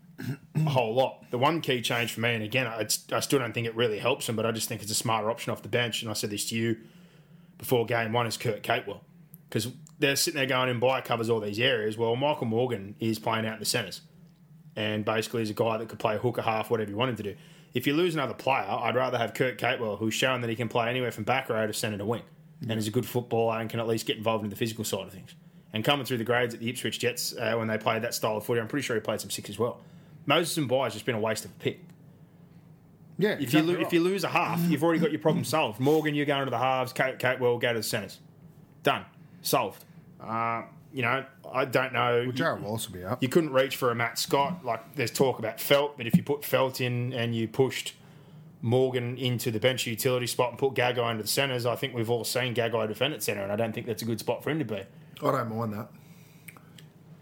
a whole lot. The one key change for me, and again, I still don't think it really helps him, but I just think it's a smarter option off the bench, and I said this to you before game one, is Kurt Capewell. Because they're sitting there going, Bayer covers all these areas. Well, Michael Morgan is playing out in the centres and basically is a guy that could play hooker, half, whatever you want him to do. If you lose another player, I'd rather have Kurt Capewell, who's shown that he can play anywhere from back row to centre to wing, and is a good footballer and can at least get involved in the physical side of things. And coming through the grades at the Ipswich Jets when they played that style of footy, I'm pretty sure he played some six as well. Moses and Bayer has just been a waste of a pick. Yeah, if you lose a half, you've already got your problem solved. Morgan, you're going to the halves. Kurt Capewell, go to the centres. Done. Solved. I don't know. Well, Jared Wallace will be up. You couldn't reach for a Matt Scott. Like, there's talk about Felt, but if you put Felt in and you pushed Morgan into the bench utility spot and put Gagai into the centres, I think we've all seen Gagai defend at centre, and I don't think that's a good spot for him to be. I don't mind that.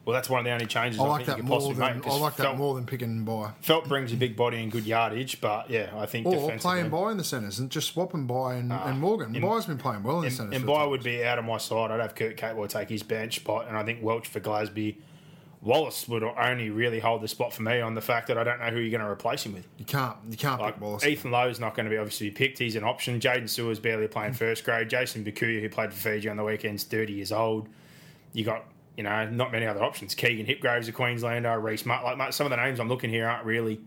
Well, that's one of the only changes I think you could possibly make. I like that more than picking Bayer. Felt brings a big body and good yardage, but yeah, I think defensively... Or playing Bayer in the centres and just swapping Bayer and Morgan. Bayer's been playing well in the centres. And Bayer would be out of my side. I'd have Kurt Capewell take his bench spot, and I think Welch for Glasby. Wallace would only really hold the spot for me on the fact that I don't know who you're going to replace him with. You can't pick Wallace. Ethan Lowe's not going to be obviously picked. He's an option. Jaden Sewer's barely playing first grade. Jason Bakuya, who played for Fiji on the weekend's 30 years old. You got... not many other options. Keegan Hipgrave's a Queenslander, Reece Mutt. Like, some of the names I'm looking here aren't really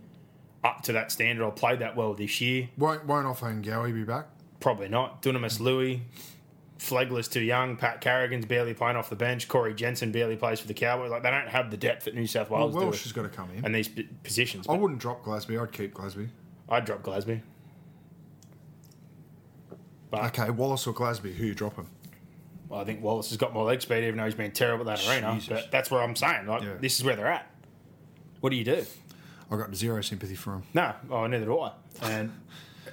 up to that standard or played that well this year. Won't Offa-Hengawi be back? Probably not. Dunamis Louis, Flegler's too young. Pat Carrigan's barely playing off the bench. Corey Jensen barely plays for the Cowboys. Like, they don't have the depth that New South Wales do. Welsh has got to come in. And these positions. I wouldn't drop Glasby. I'd keep Glasby. I'd drop Glasby. But okay, Wallace or Glasby, who you drop him? Well, I think Wallace has got more leg speed, even though he's been terrible at that arena. But that's what I'm saying. This is where they're at. What do you do? I got zero sympathy for him. No, neither do I. And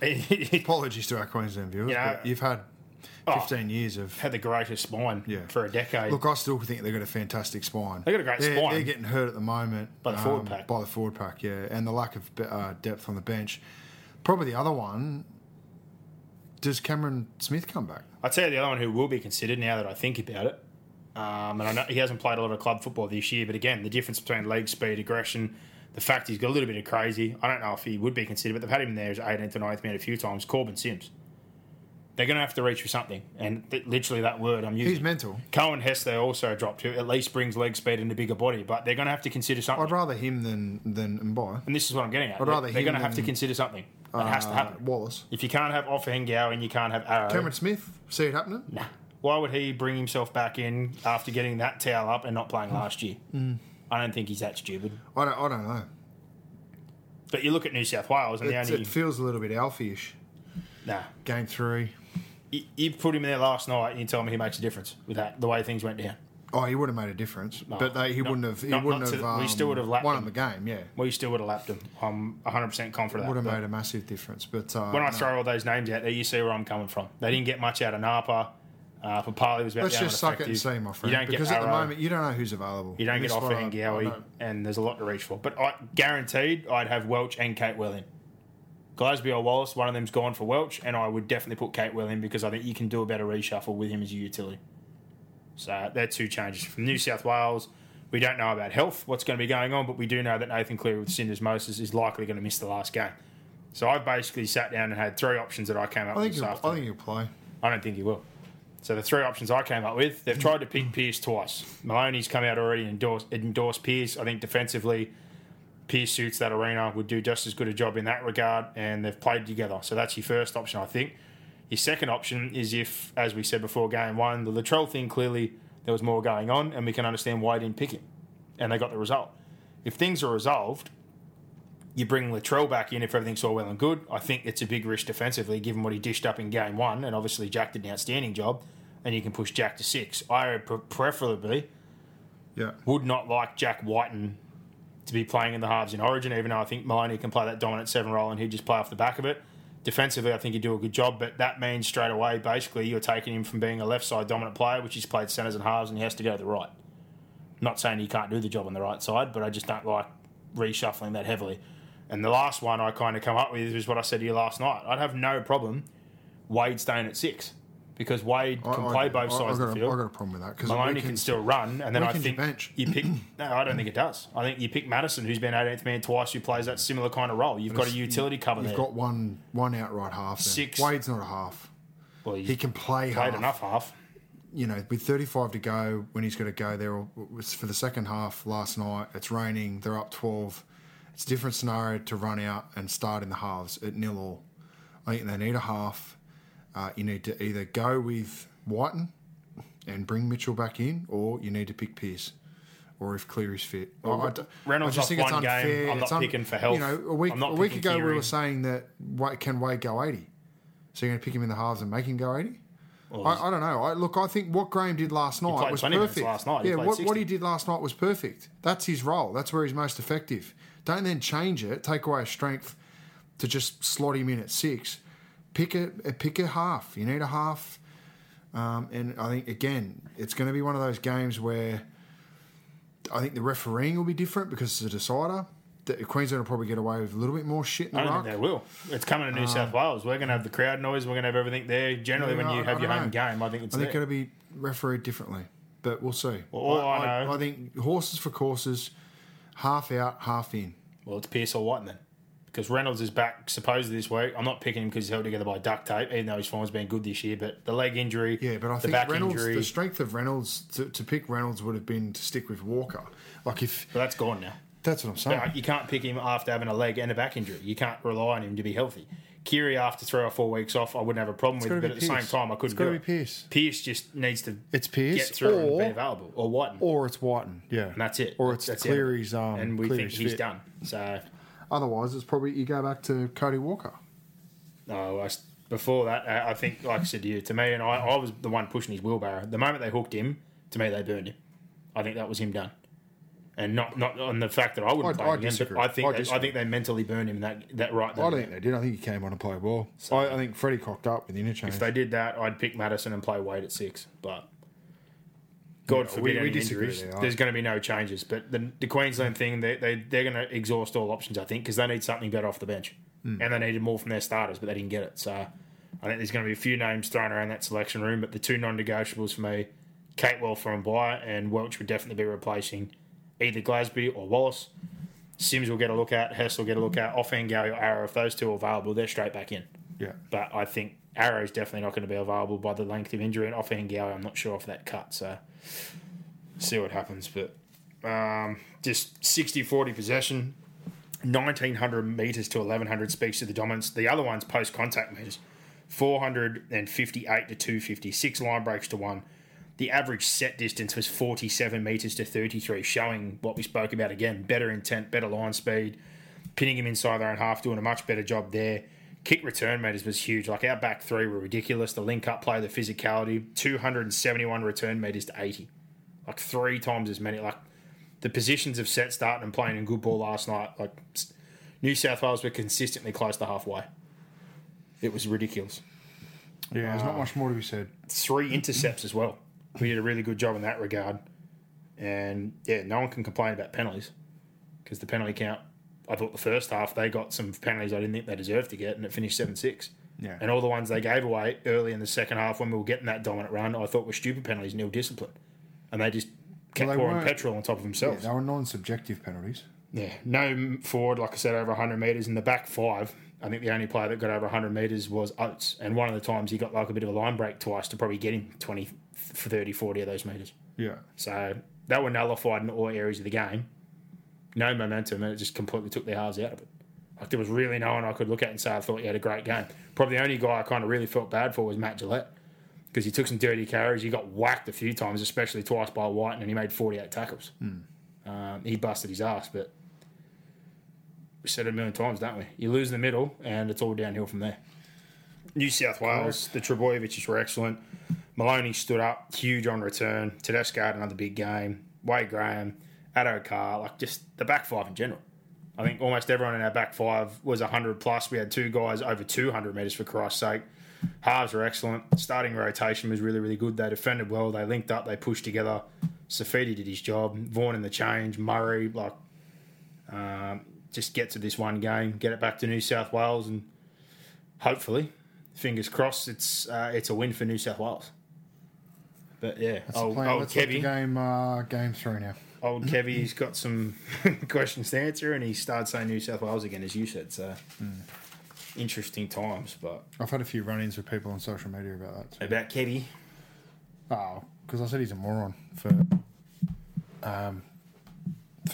apologies to our Queensland viewers, but you've had 15 years of... Had the greatest spine for a decade. Look, I still think they've got a fantastic spine. They've got a great spine. They're getting hurt at the moment. By the forward pack. By the forward pack, yeah. And the lack of depth on the bench. Probably the other one... Does Cameron Smith come back? I'd say the other one who will be considered now that I think about it, and I know he hasn't played a lot of club football this year, but again, the difference between leg speed, aggression, the fact he's got a little bit of crazy, I don't know if he would be considered, but they've had him there as 18th or 9th man a few times, Corbin Sims. They're going to have to reach for something, and literally that word I'm using. He's mental. Cohen Hess they also dropped, who at least brings leg speed and a bigger body, but they're going to have to consider something. I'd rather him than Mbai. And this is what I'm getting at. They're going to have to consider something. It has to happen. Wallace. If you can't have Offa-Hengawi and you can't have Arrow. Cameron Smith, see it happening? Nah. Why would he bring himself back in after getting that towel up and not playing last year? Mm. I don't think he's that stupid. I don't know. But you look at New South Wales and it feels a little bit Alfie-ish. Nah. Game 3. You put him in there last night and you tell me he makes a difference with that, the way things went down. Oh, he would have made a difference, but he wouldn't have. We still would have lapped him. Won the game, yeah. We still would have lapped him. I'm 100% confident. Would have made a massive difference, but when I throw all those names out there, you see where I'm coming from. They didn't get much out of Napa. Papali was about. Let's just suck it and see, my friend. You don't because get at Arrow. The moment you don't know who's available. You don't get Offa-Hengawi, and there's a lot to reach for. But I guaranteed I'd have Welch and Capewell in. Glasby or Wallace, one of them's gone for Welch, and I would definitely put Capewell in because I think you can do a better reshuffle with him as a utility. So they're two changes from New South Wales. We don't know about health, what's going to be going on, but we do know that Nathan Cleary with syndesmosis is likely going to miss the last game. So I basically sat down and had three options that I came up with this afternoon. I think he'll play. I don't think he will. So the three options I came up with, they've tried to pick Pierce twice. Maloney's come out already and endorsed Pierce. I think defensively, Pierce suits that arena, would do just as good a job in that regard, and they've played together. So that's your first option, I think. Your second option is if, as we said before game one, the Latrell thing, clearly there was more going on, and we can understand why he didn't pick him, and they got the result. If things are resolved, you bring Latrell back in if everything's all well and good. I think it's a big risk defensively, given what he dished up in game one, and obviously Jack did an outstanding job, and you can push Jack to six. I preferably would not like Jack Whiten to be playing in the halves in Origin, even though I think Maloney can play that dominant seven role and he'd just play off the back of it. Defensively, I think he'd do a good job, but that means straight away, basically, you're taking him from being a left-side dominant player, which he's played centres and halves, and he has to go to the right. Not saying he can't do the job on the right side, but I just don't like reshuffling that heavily. And the last one I kind of come up with is what I said to you last night. I'd have no problem Wade staying at six because Wade can play both sides of the field. I've got a problem with that. Maloney can still run, and then I think you pick... No, I don't think it does. I think you pick Madison, who's been 18th man twice, who plays that similar kind of role. You've got a utility cover there. You've got one outright half. Six. Wade's not a half. Well, he can play half. Played enough half. You know, with 35 to go, when he's got to go there, it was for the second half last night, it's raining, they're up 12... It's a different scenario to run out and start in the halves at nil all. I think they need a half. You need to either go with Whiten and bring Mitchell back in, or you need to pick Pierce, or if Cleary's fit. Well, Reynolds off one game. I'm not picking for health. You know, a week ago Cleary. We were saying that can Wade go 80? So you're going to pick him in the halves and make him go 80? Well, I don't know. I think what Graham did last night was perfect. Last night. Yeah, what he did last night was perfect. That's his role. That's where he's most effective. Don't then change it. Take away his strength to just slot him in at six. Pick a half. You need a half. And I think, again, it's going to be one of those games where I think the refereeing will be different because it's a decider. Queensland will probably get away with a little bit more shit in the ruck. I don't think they will. It's coming to New South Wales. We're going to have the crowd noise. We're going to have everything there. Generally, when you have your home game, I think it's there. I think it'll be refereed differently, but we'll see. Well, I know. I think horses for courses, half out, half in. Well, it's Pierce or Whiten then, because Reynolds is back supposedly this week. I'm not picking him because he's held together by duct tape, even though his form's been good this year, but the leg injury, but I think back Reynolds, injury. The strength of Reynolds, to pick Reynolds would have been to stick with Walker. But that's gone now. That's what I'm saying. But you can't pick him after having a leg and a back injury. You can't rely on him to be healthy. Kiri, after 3 or 4 weeks off, I wouldn't have a problem with it, but at the same time, I couldn't do it. It's got to be Pierce. Pierce just needs to get through and be available. Or Whiten. Or it's Whiten, yeah. And that's it. Or it's Cleary's and we think he's done. So, otherwise, it's probably you go back to Cody Walker. No, before that, I think, like I said to you, to me, and I was the one pushing his wheelbarrow. The moment they hooked him, to me, they burned him. I think that was him done. And not on the fact that I wouldn't blame him. I think they mentally burned him that right there. I don't think they did. I think he came on and played well. So I think Freddie cocked up with the interchange. If they did that, I'd pick Madison and play Wade at six. But God forbid any injuries. There's going to be no changes. But the Queensland thing, they're going to exhaust all options, I think, because they need something better off the bench. And they needed more from their starters, but they didn't get it. So I think there's going to be a few names thrown around that selection room. But the two non-negotiables for me, Catewell from Bayer and Welch would definitely be replacing either Glasby or Wallace. Sims will get a look at. Hess will get a look at. Offengawi or Arrow, if those two are available, they're straight back in. Yeah. But I think Arrow is definitely not going to be available by the length of injury, and Offengawi, I'm not sure if that cut. So see what happens. But just 60-40 possession, 1,900 metres to 1,100 speaks to the dominance. The other one's post-contact metres, 458 to 250, 6 line breaks to 1. The average set distance was 47 metres to 33, showing what we spoke about again. Better intent, better line speed, pinning him inside their own half, doing a much better job there. Kick return metres was huge. Like, our back three were ridiculous. The link-up play, the physicality, 271 return metres to 80. Like, 3 times as many. Like, the positions of set starting and playing in good ball last night, like, New South Wales were consistently close to halfway. It was ridiculous. Yeah, there's not much more to be said. 3 intercepts as well. We did a really good job in that regard. And, yeah, no one can complain about penalties because the penalty count, I thought the first half, they got some penalties I didn't think they deserved to get, and it finished 7-6. Yeah. And all the ones they gave away early in the second half when we were getting that dominant run, I thought were stupid penalties, nil discipline. And they just kept pouring petrol on top of themselves. Yeah, they were non-subjective penalties. Yeah, no forward, like I said, over 100 metres. In the back five, I think the only player that got over 100 metres was Oates. And one of the times he got like a bit of a line break twice to probably get him 20, 30, 40 of those metres. Yeah. So they were nullified in all areas of the game. No momentum, and it just completely took their halves out of it. Like, there was really no one I could look at and say I thought he had a great game. Probably the only guy I kind of really felt bad for was Matt Gillette, because he took some dirty carries. He got whacked a few times, especially twice by White, and he made 48 tackles. Mm. He busted his ass, but we said it a million times, don't we? You lose the middle, and it's all downhill from there. New South Wales, the Trubojevics were excellent. Maloney stood up, huge on return. Tedesco had another big game. Wade Graham, Addo Carr, like just the back five in general. I think almost everyone in our back five was 100 plus. We had two guys over 200 metres, for Christ's sake. Halves were excellent. Starting rotation was really, really good. They defended well. They linked up. They pushed together. Saifidi did his job. Vaughan in the change. Murray, like, just get to this one game, get it back to New South Wales, and hopefully, fingers crossed, it's a win for New South Wales. But yeah, old Kevy. Game three now. Old Kevy's got some questions to answer, and he started saying New South Wales again, as you said. So interesting times. But I've had a few run-ins with people on social media about that too. About Kevy? Oh, because I said he's a moron for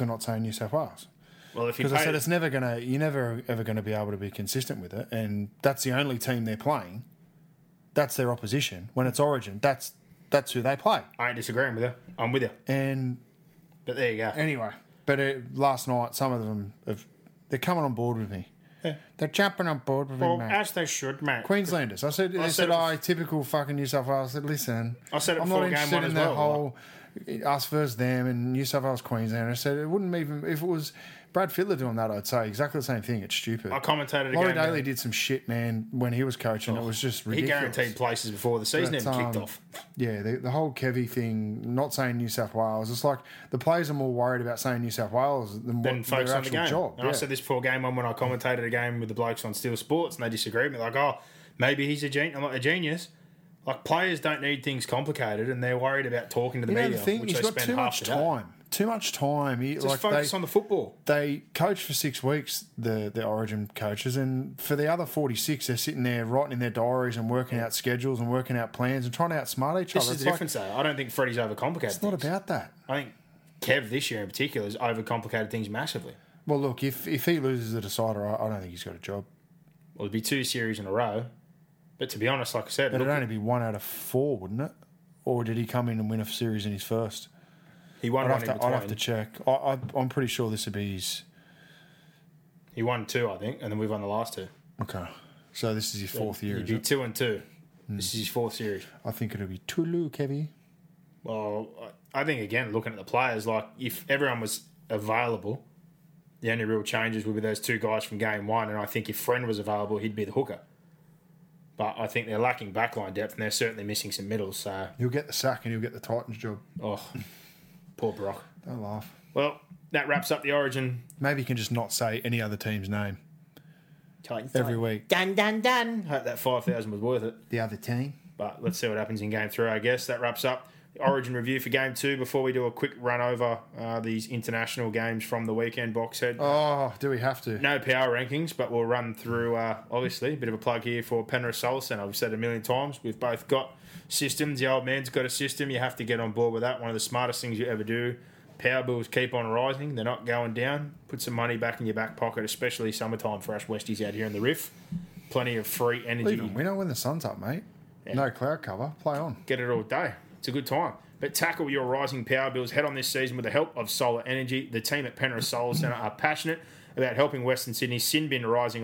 not saying New South Wales. Well, because I said it's never gonna, you're never ever going to be able to be consistent with it, and that's the only team they're playing. That's their opposition when it's Origin. That's who they play. I ain't disagreeing with you. I'm with you. And. But there you go. Anyway, but last night, some of them, they're coming on board with me. Yeah. They're jumping on board with me, mate. Well, as they should, mate. Queenslanders. I said, typical fucking New South Wales. I said, listen, I said it I'm not interested in that whole us versus them and New South Wales, Queensland. I said, it wouldn't even, if it was Brad Fittler doing that, I'd say exactly the same thing. It's stupid. I commentated again. Laurie Daly did some shit, man, when he was coaching. Oh, it was just ridiculous. He guaranteed places before the season even kicked off. Yeah, the whole Kevy thing, not saying New South Wales. It's like the players are more worried about saying New South Wales than what their actual the job. And yeah. I said this before game one when I commentated a game with the blokes on Steel Sports, and they disagreed with me. Like, oh, maybe he's a genius. I'm like, a genius. Like, players don't need things complicated, and they're worried about talking to the media, which they spend half the day. Too much time. Just like focus on the football. They coach for 6 weeks, the Origin coaches, and for the other 46, they're sitting there writing in their diaries and working out schedules and working out plans and trying to outsmart each other. This is the difference, though. I don't think Freddie's overcomplicated things. It's not about that. I think Kev this year in particular has overcomplicated things massively. Well, look, if he loses the decider, I don't think he's got a job. Well, it'd be 2 series in a row. But to be honest, like I said... But it'd only be 1 out of 4, wouldn't it? Or did he come in and win a series in his first? He won one in between. I'd have to check. I'm pretty sure this would be his... He won 2, I think, and then we've won the last 2. Okay. So this is his fourth year, it'd be 2 and 2. Mm. This is his fourth series. I think it'll be Tulu, Kevy. Well, I think, again, looking at the players, like, if everyone was available, the only real changes would be those 2 guys from game 1, and I think if Friend was available, he'd be the hooker. But I think they're lacking backline depth, and they're certainly missing some middles. So he'll get the sack, and he'll get the Titans job. Oh, poor Brock. Don't laugh. Well, that wraps up the Origin. Maybe you can just not say any other team's name. Titans every week. Dun dun dun. Hope that 5,000 was worth it. The other team. But let's see what happens in game 3. I guess that wraps up the Origin review for game 2. Before we do a quick run over these international games from the weekend, Boxhead. Oh, do we have to? No power rankings, but we'll run through, obviously, a bit of a plug here for Penrith Solar Centre. We've said it a million times. We've both got systems. The old man's got a system. You have to get on board with that. One of the smartest things you ever do. Power bills keep on rising. They're not going down. Put some money back in your back pocket, especially summertime fresh Westies out here in the Riff. Plenty of free energy. We know when the sun's up, mate. Yeah. No cloud cover. Play on. Get it all day. It's a good time. But tackle your rising power bills head on this season with the help of solar energy. The team at Penrith Solar Centre are passionate about helping Western Sydney sin bin rising.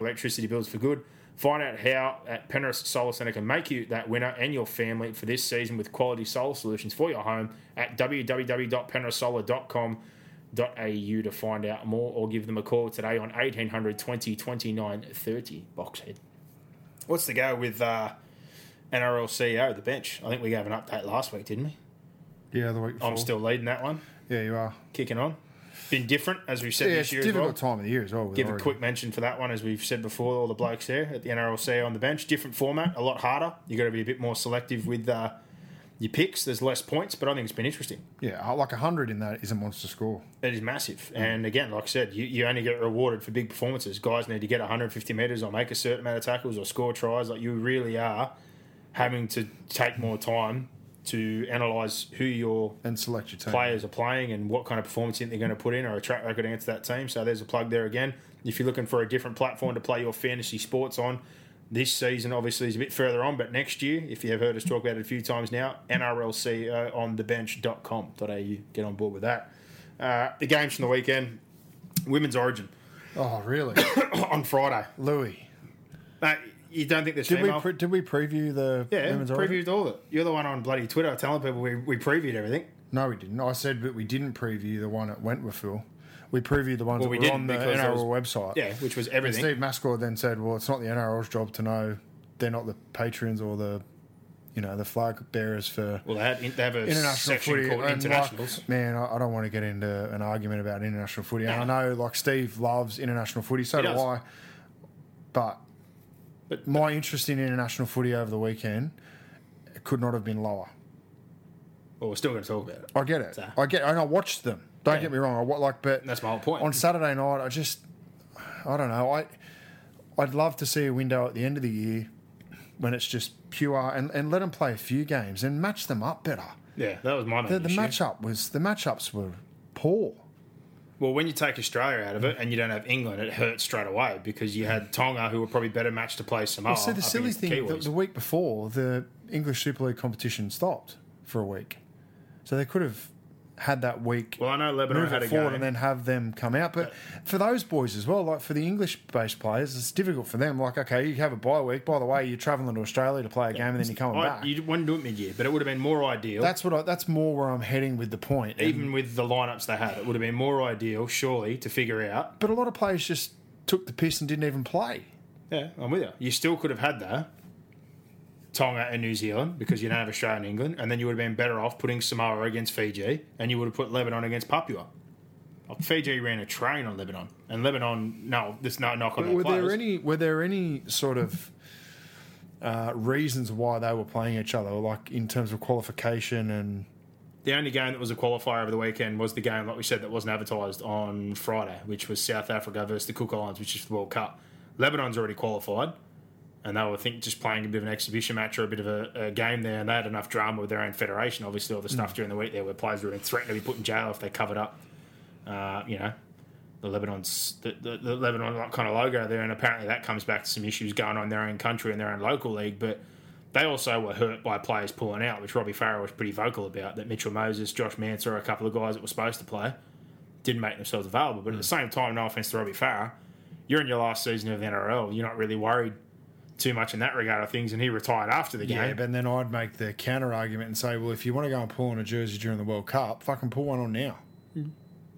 Electricity bills for good. Find out how at Penrith Solar Centre can make you that winner and your family for this season with quality solar solutions for your home at www.penrithsolar.com.au to find out more, or give them a call today on 1800 20 29 30 Boxhead. What's the go with NRL CEO, the bench? I think we gave an update last week, didn't we? Yeah, the week before. I'm still leading that one. Yeah, you are. Kicking on. Been different, as we've said this year as well. It's a difficult time of the year as well. Give Oregon a quick mention for that one, as we've said before, all the blokes there at the NRLC on the bench. Different format, a lot harder. You've got to be a bit more selective with your picks. There's less points, but I think it's been interesting. Yeah, like 100 in that is a monster score. It is massive. Mm. And again, like I said, you only get rewarded for big performances. Guys need to get 150 metres or make a certain amount of tackles or score tries. Like, you really are having to take more time to analyse who your team players are playing and what kind of performance they're going to put in, or a track record against that team. So there's a plug there again. If you're looking for a different platform to play your fantasy sports on, this season obviously is a bit further on, but next year, if you have heard us talk about it a few times now, nrlceoonthebench.com.au. Get on board with that. The games from the weekend, Women's Origin. Oh, really? On Friday. Louis. You don't think there's female? Did we preview the women's origin? Yeah, previewed all of it. You're the one on bloody Twitter telling people we previewed everything. No, we didn't. I said that we didn't preview the one at Wentworth, Phil. We previewed the ones that were on the NRL website. Yeah, which was everything. And Steve Mascor then said, well, it's not the NRL's job to know. They're not the patrons or the, you know, the flag bearers for they have a international footy called internationals. Like, man, I don't want to get into an argument about international footy. No. And I know, like, Steve loves international footy, so do I. But my interest in international footy over the weekend could not have been lower. Well, we're still going to talk about it. I get it. So. And I watched them. Don't get me wrong. But that's my whole point. On Saturday night, I don't know. I'd love to see a window at the end of the year when it's just pure and let them play a few games and match them up better. Yeah, that was my main issue. The matchups were poor. Well, when you take Australia out of it and you don't have England, it hurts straight away because you had Tonga, who were probably better matched to play Samoa. Well, so the silly thing, the week before, the English Super League competition stopped for a week. So they could have had that week. Well, I know Lebanon had a game. And then have them come out. But for those boys as well, like for the English-based players, it's difficult for them. Like, okay, you have a bye week. By the way, you're travelling to Australia to play a game and then you're coming back. You wouldn't do it mid-year, but it would have been more ideal. That's more where I'm heading with the point. Even with the lineups they had, it would have been more ideal, surely, to figure out. But a lot of players just took the piss and didn't even play. Yeah, I'm with you. You still could have had that. Tonga and New Zealand, because you don't have Australia and England, and then you would have been better off putting Samoa against Fiji, and you would have put Lebanon against Papua. Fiji ran a train on Lebanon, and Lebanon, no, there's no knock on their players. Were there any sort of reasons why they were playing each other, like in terms of qualification and... The only game that was a qualifier over the weekend was the game, like we said, that wasn't advertised on Friday, which was South Africa versus the Cook Islands, which is the World Cup. Lebanon's already qualified. And they were, I think, just playing a bit of an exhibition match or a bit of a game there, and they had enough drama with their own federation, obviously, all the stuff during the week there where players were threatened to be put in jail if they covered up, the Lebanon kind of logo there, and apparently that comes back to some issues going on in their own country and their own local league, but they also were hurt by players pulling out, which Robbie Farah was pretty vocal about, that Mitchell Moses, Josh Mansour, a couple of guys that were supposed to play, didn't make themselves available. But at the same time, no offence to Robbie Farah, you're in your last season of the NRL, you're not really worried too much in that regard of things, and he retired after the game. Yeah, but then I'd make the counter-argument and say, well, if you want to go and pull on a jersey during the World Cup, fucking pull one on now. Mm.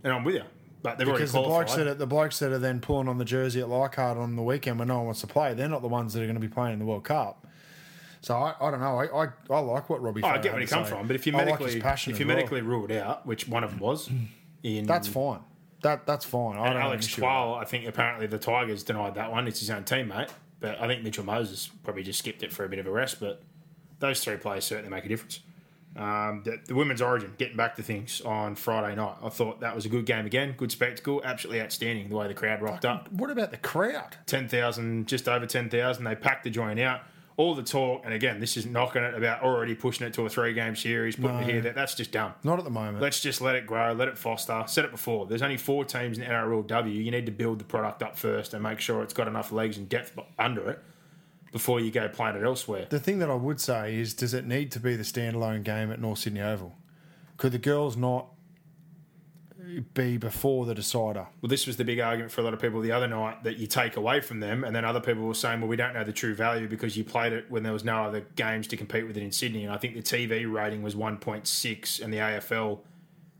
And I'm with you. But they've already qualified. Because the blokes that are then pulling on the jersey at Leichhardt on the weekend when no one wants to play, they're not the ones that are going to be playing in the World Cup. So I don't know. I like what Robbie Farah I get where he comes from, but if you're medically, like ruled out, which one of them was... that's fine. That's fine. I don't Alex Twal, I think apparently the Tigers denied that one. It's his own teammate. But I think Mitchell Moses probably just skipped it for a bit of a rest. But those three players certainly make a difference. The Women's Origin, getting back to things on Friday night, I thought that was a good game again. Good spectacle. Absolutely outstanding the way the crowd rocked up. What about the crowd? 10,000, just over 10,000. They packed the joint out. All the talk, and again, this is knocking it about already pushing it to a 3-game series, putting it here, that's just dumb. Not at the moment. Let's just let it grow, let it foster. I said it before, there's only 4 teams in NRLW. You need to build the product up first and make sure it's got enough legs and depth under it before you go playing it elsewhere. The thing that I would say is, does it need to be the standalone game at North Sydney Oval? Could the girls not be before the decider. Well, this was the big argument for a lot of people the other night, that you take away from them, and then other people were saying, well, we don't know the true value because you played it when there was no other games to compete with it in Sydney. And I think the TV rating was 1.6, and the AFL,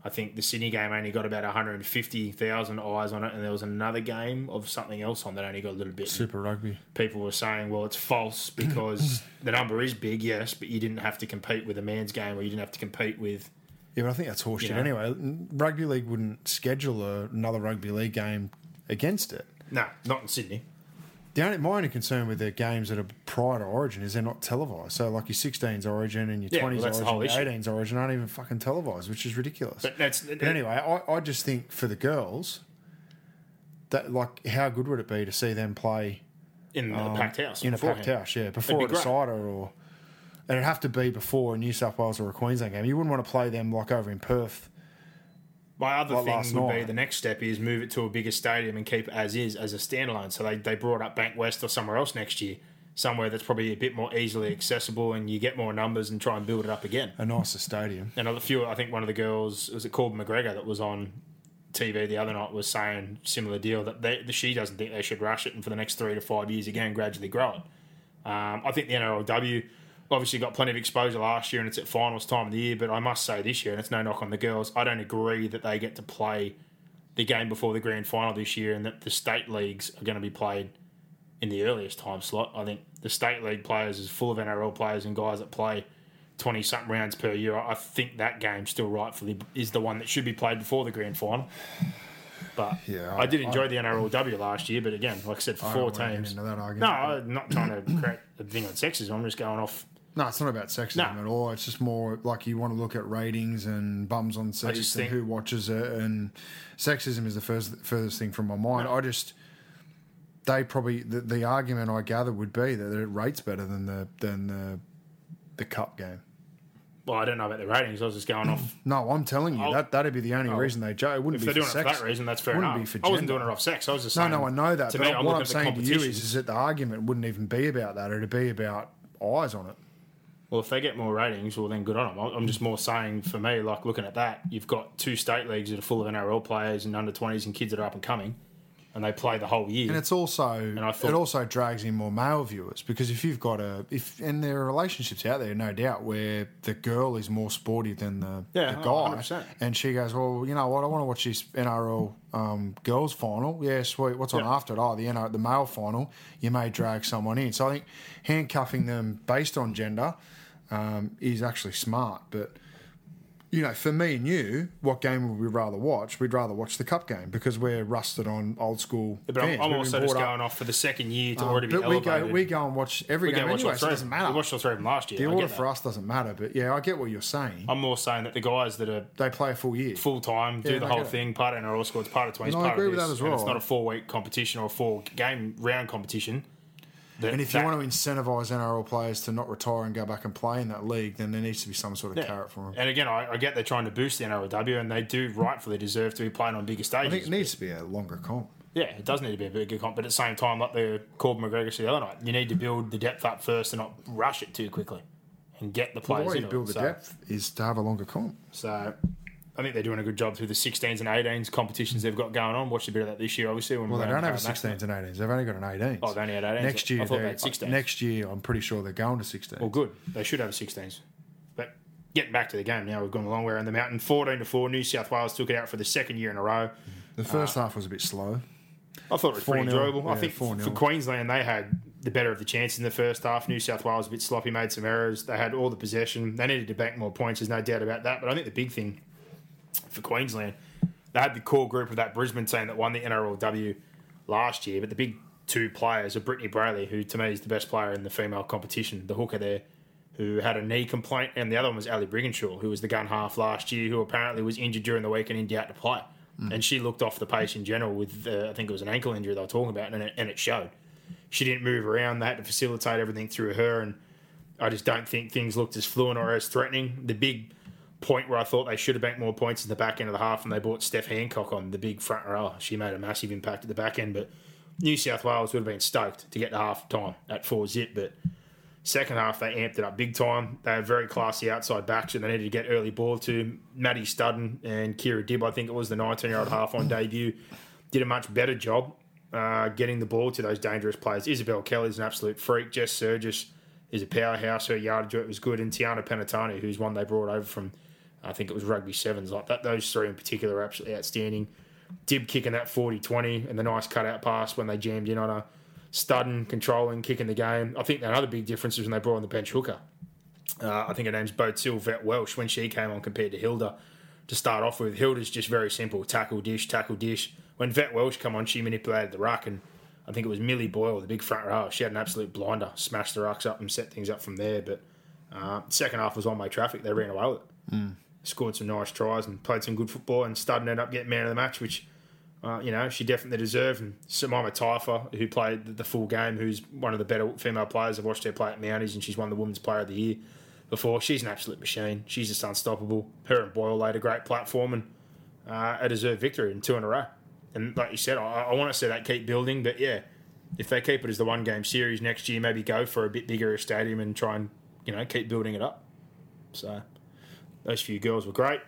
I think the Sydney game only got about 150,000 eyes on it, and there was another game of something else on that only got a little bit. Super Rugby. People were saying, well, it's false because the number is big, yes, but you didn't have to compete with a man's game, or you didn't have to compete with... Yeah, but I think that's horseshit anyway. Rugby League wouldn't schedule another Rugby League game against it. No, not in Sydney. My only concern with the games that are prior to Origin is they're not televised. So, like, your 16's Origin and your 20's Origin, your 18's Origin aren't even fucking televised, which is ridiculous. But anyway, I just think for the girls, that, like, how good would it be to see them play... in a packed house. In a packed house, yeah. Before a decider or... And it'd have to be before a New South Wales or a Queensland game. You wouldn't want to play them like over in Perth. My other thing would be the next step is move it to a bigger stadium and keep it as is, as a standalone. So they brought up Bankwest or somewhere else next year, somewhere that's probably a bit more easily accessible, and you get more numbers and try and build it up again. A nicer stadium. And a few, I think one of the girls, was it Corbin McGregor that was on TV the other night, was saying similar deal, that she doesn't think they should rush it, and for the next 3 to 5 years, again, gradually grow it. I think the NRLW... obviously got plenty of exposure last year, and it's at finals time of the year, but I must say this year, and it's no knock on the girls, I don't agree that they get to play the game before the grand final this year, and that the state leagues are going to be played in the earliest time slot. I think the state league players is full of NRL players and guys that play 20-something rounds per year. I think that game still rightfully is the one that should be played before the grand final. But yeah, I did enjoy the NRLW last year, but again, like I said, for four teams... Into that argument, I'm not trying to create a thing on sexism. I'm just going off... No, it's not about sexism at all. It's just more like you want to look at ratings and bums on seats and who watches it. And sexism is the furthest thing from my mind. No. The argument I gather would be that it rates better than the cup game. Well, I don't know about the ratings. I was just going off. No, I'm telling you, that'd be the only reason they judge. It wouldn't be for sex. If they're doing it for that reason, that's fair enough. It wouldn't be for gender. I wasn't doing it off sex. I was just saying... No, I know that. But what I'm saying to you is that the argument wouldn't even be about that. It'd be about eyes on it. Well, if they get more ratings, well, then good on them. I'm just more saying, for me, like, looking at that, you've got two state leagues that are full of NRL players and under-20s and kids that are up and coming, and they play the whole year. And it's also... And it also drags in more male viewers, because if you've got and there are relationships out there, no doubt, where the girl is more sporty than the guy. 100%. And she goes, well, you know what, I want to watch this NRL girls final. Yeah, sweet. What's on after it? Oh, the male final. You may drag someone in. So I think handcuffing them based on gender... is actually smart. But, you know, for me and you, what game would we rather watch? We'd rather watch the cup game because we're rusted on old school fans. I'm also just going off for the second year to already be elevated. We go and watch every game anyway, so it doesn't matter. We watched all three of them last year. The order for us doesn't matter, but, yeah, I get what you're saying. I'm more saying that the guys that are... They play a full year. Full-time, do the whole thing, part of NRL squads, part of 20s, part of this. I agree with that as well. It's not a four-week competition or a four-game round competition. And if you want to incentivise NRL players to not retire and go back and play in that league, then there needs to be some sort of carrot for them. And again, I get they're trying to boost the NRLW, and they do rightfully deserve to be playing on bigger stages. I think it needs to be a longer comp. Yeah, it does need to be a bigger comp, but at the same time, like the Corbin McGregor said the other night, you need to build the depth up first and not rush it too quickly and get the players in. The way you build the depth is to have a longer comp. So... I think they're doing a good job through the 16s and 18s competitions they've got going on. Watched a bit of that this year, obviously. Well, they don't have a 16s and 18s. They've only got an 18s. Oh, they only had 18s. Next year, I thought they had 16s. Next year, I'm pretty sure they're going to 16s. Well, good. They should have a 16s. But getting back to the game now, we've gone a long way around the mountain. 14-4, New South Wales took it out for the second year in a row. The first half was a bit slow. I thought it was pretty enjoyable. Yeah, I think for Queensland, they had the better of the chances in the first half. New South Wales was a bit sloppy, made some errors. They had all the possession. They needed to bank more points. There's no doubt about that. But I think the big thing... for Queensland, they had the core group of that Brisbane team that won the NRLW last year, but the big two players are Brittany Brayley, who to me is the best player in the female competition, the hooker there, who had a knee complaint, and the other one was Ali Brigginshaw, who was the gun half last year, who apparently was injured during the week and India had to play. And she looked off the pace in general with, I think it was an ankle injury they were talking about, and it showed. She didn't move around. They had to facilitate everything through her, and I just don't think things looked as fluent or as threatening. The big point where I thought they should have banked more points in the back end of the half, and they brought Steph Hancock on, the big front rower. She made a massive impact at the back end, but New South Wales would have been stoked to get the half time at 4-0, but Second half, they amped it up big time. They had very classy outside backs and they needed to get early ball to Matty Studden and Kira Dibb, I think it was the 19-year-old half-on debut, did a much better job getting the ball to those dangerous players. Isabel Kelly's an absolute freak. Jess Sergis is a powerhouse. Her yardage was good. And Tiana Panatani, who's one they brought over from, I think it was Rugby Sevens. Like that, those three in particular are absolutely outstanding. Dibb kicking that 40-20 and the nice cutout pass when they jammed in on her. Studden controlling, kicking the game. I think another big difference is when they brought on the bench hooker. I think her name's Botil Vet Welsh when she came on compared to Hilda to start off with. Hilda's just very simple, tackle, dish, tackle, dish. When Vet Welsh come on, she manipulated the ruck, and I think it was Millie Boyle, the big front row. She had an absolute blinder, smashed the rucks up and set things up from there. But second half was one-way traffic. They ran away with it. Scored some nice tries and played some good football, and Studden ended up getting man of the match, which... she definitely deserved. And Samima Taifa, who played the full game, who's one of the better female players. I've watched her play at Mounties, and she's won the Women's Player of the Year before. She's an absolute machine. She's just unstoppable. Her and Boyle laid a great platform, and a deserved victory in two in a row. And like you said, I want to see that keep building, but yeah, if they keep it as the one-game series next year, maybe go for a bit bigger stadium and try and, keep building it up. So those few girls were great.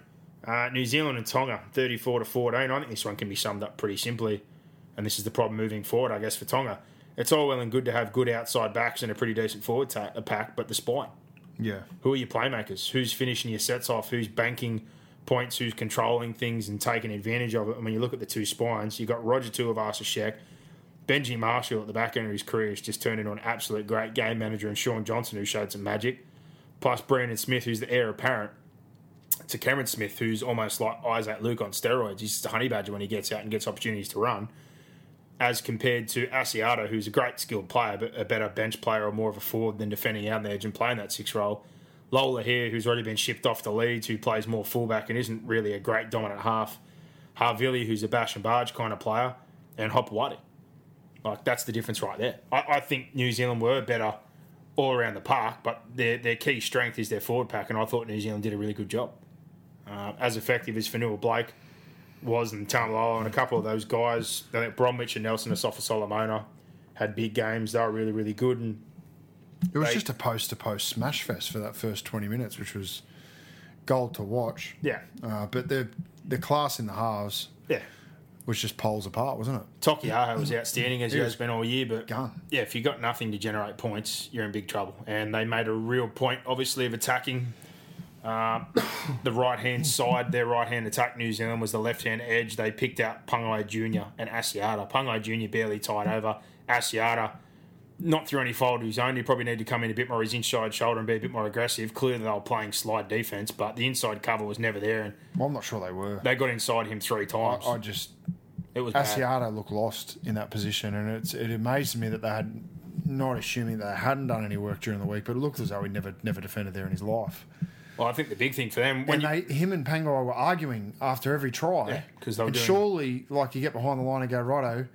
New Zealand and Tonga, 34-14. I think this one can be summed up pretty simply, and this is the problem moving forward, I guess, for Tonga. It's all well and good to have good outside backs and a pretty decent forward pack, but the spine. Yeah. Who are your playmakers? Who's finishing your sets off? Who's banking points? Who's controlling things and taking advantage of it? And when you look at the two spines, you've got Roger Tuivasa-Sheck. Benji Marshall at the back end of his career has just turned into an absolute great game manager, and Sean Johnson, who showed some magic, plus Brandon Smith, who's the heir apparent to Cameron Smith, who's almost like Isaac Luke on steroids. He's just a honey badger when he gets out and gets opportunities to run, as compared to Asiata, who's a great skilled player, but a better bench player or more of a forward than defending out on the edge and playing that six role. Lola here, who's already been shipped off to Leeds, who plays more fullback and isn't really a great dominant half. Harvilli, who's a bash and barge kind of player, and Hopewadi. Like, that's the difference right there. I think New Zealand were better all around the park, but their key strength is their forward pack, and I thought New Zealand did a really good job. As effective as Fanua Blake was, and Tamalolo and a couple of those guys, I think Bromwich and Nelson Asafa Solomona had big games. They were really, really good. And it was just a post-to-post smash fest for that first 20 minutes, which was gold to watch. Yeah. But the class in the halves was just poles apart, wasn't it? Takiaho was outstanding, as he has been all year. But yeah, if you've got nothing to generate points, you're in big trouble. And they made a real point, obviously, of attacking... the right-hand side, their right-hand attack, New Zealand, was the left-hand edge. They picked out Pangai Jr. and Asiata. Pangai Jr. barely tied over. Asiata, not through any fault of his own. He probably needed to come in a bit more his inside shoulder and be a bit more aggressive. Clearly, they were playing slide defence, but the inside cover was never there. And I'm not sure they were. They got inside him three times. It was Asiata bad. Looked lost in that position, and it amazed me that they had, not assuming they hadn't done any work during the week, but it looked as though he never defended there in his life. Well, I think the big thing for them... him and Pangai were arguing after every try. Yeah, because they were doing... surely, you get behind the line and go, righto,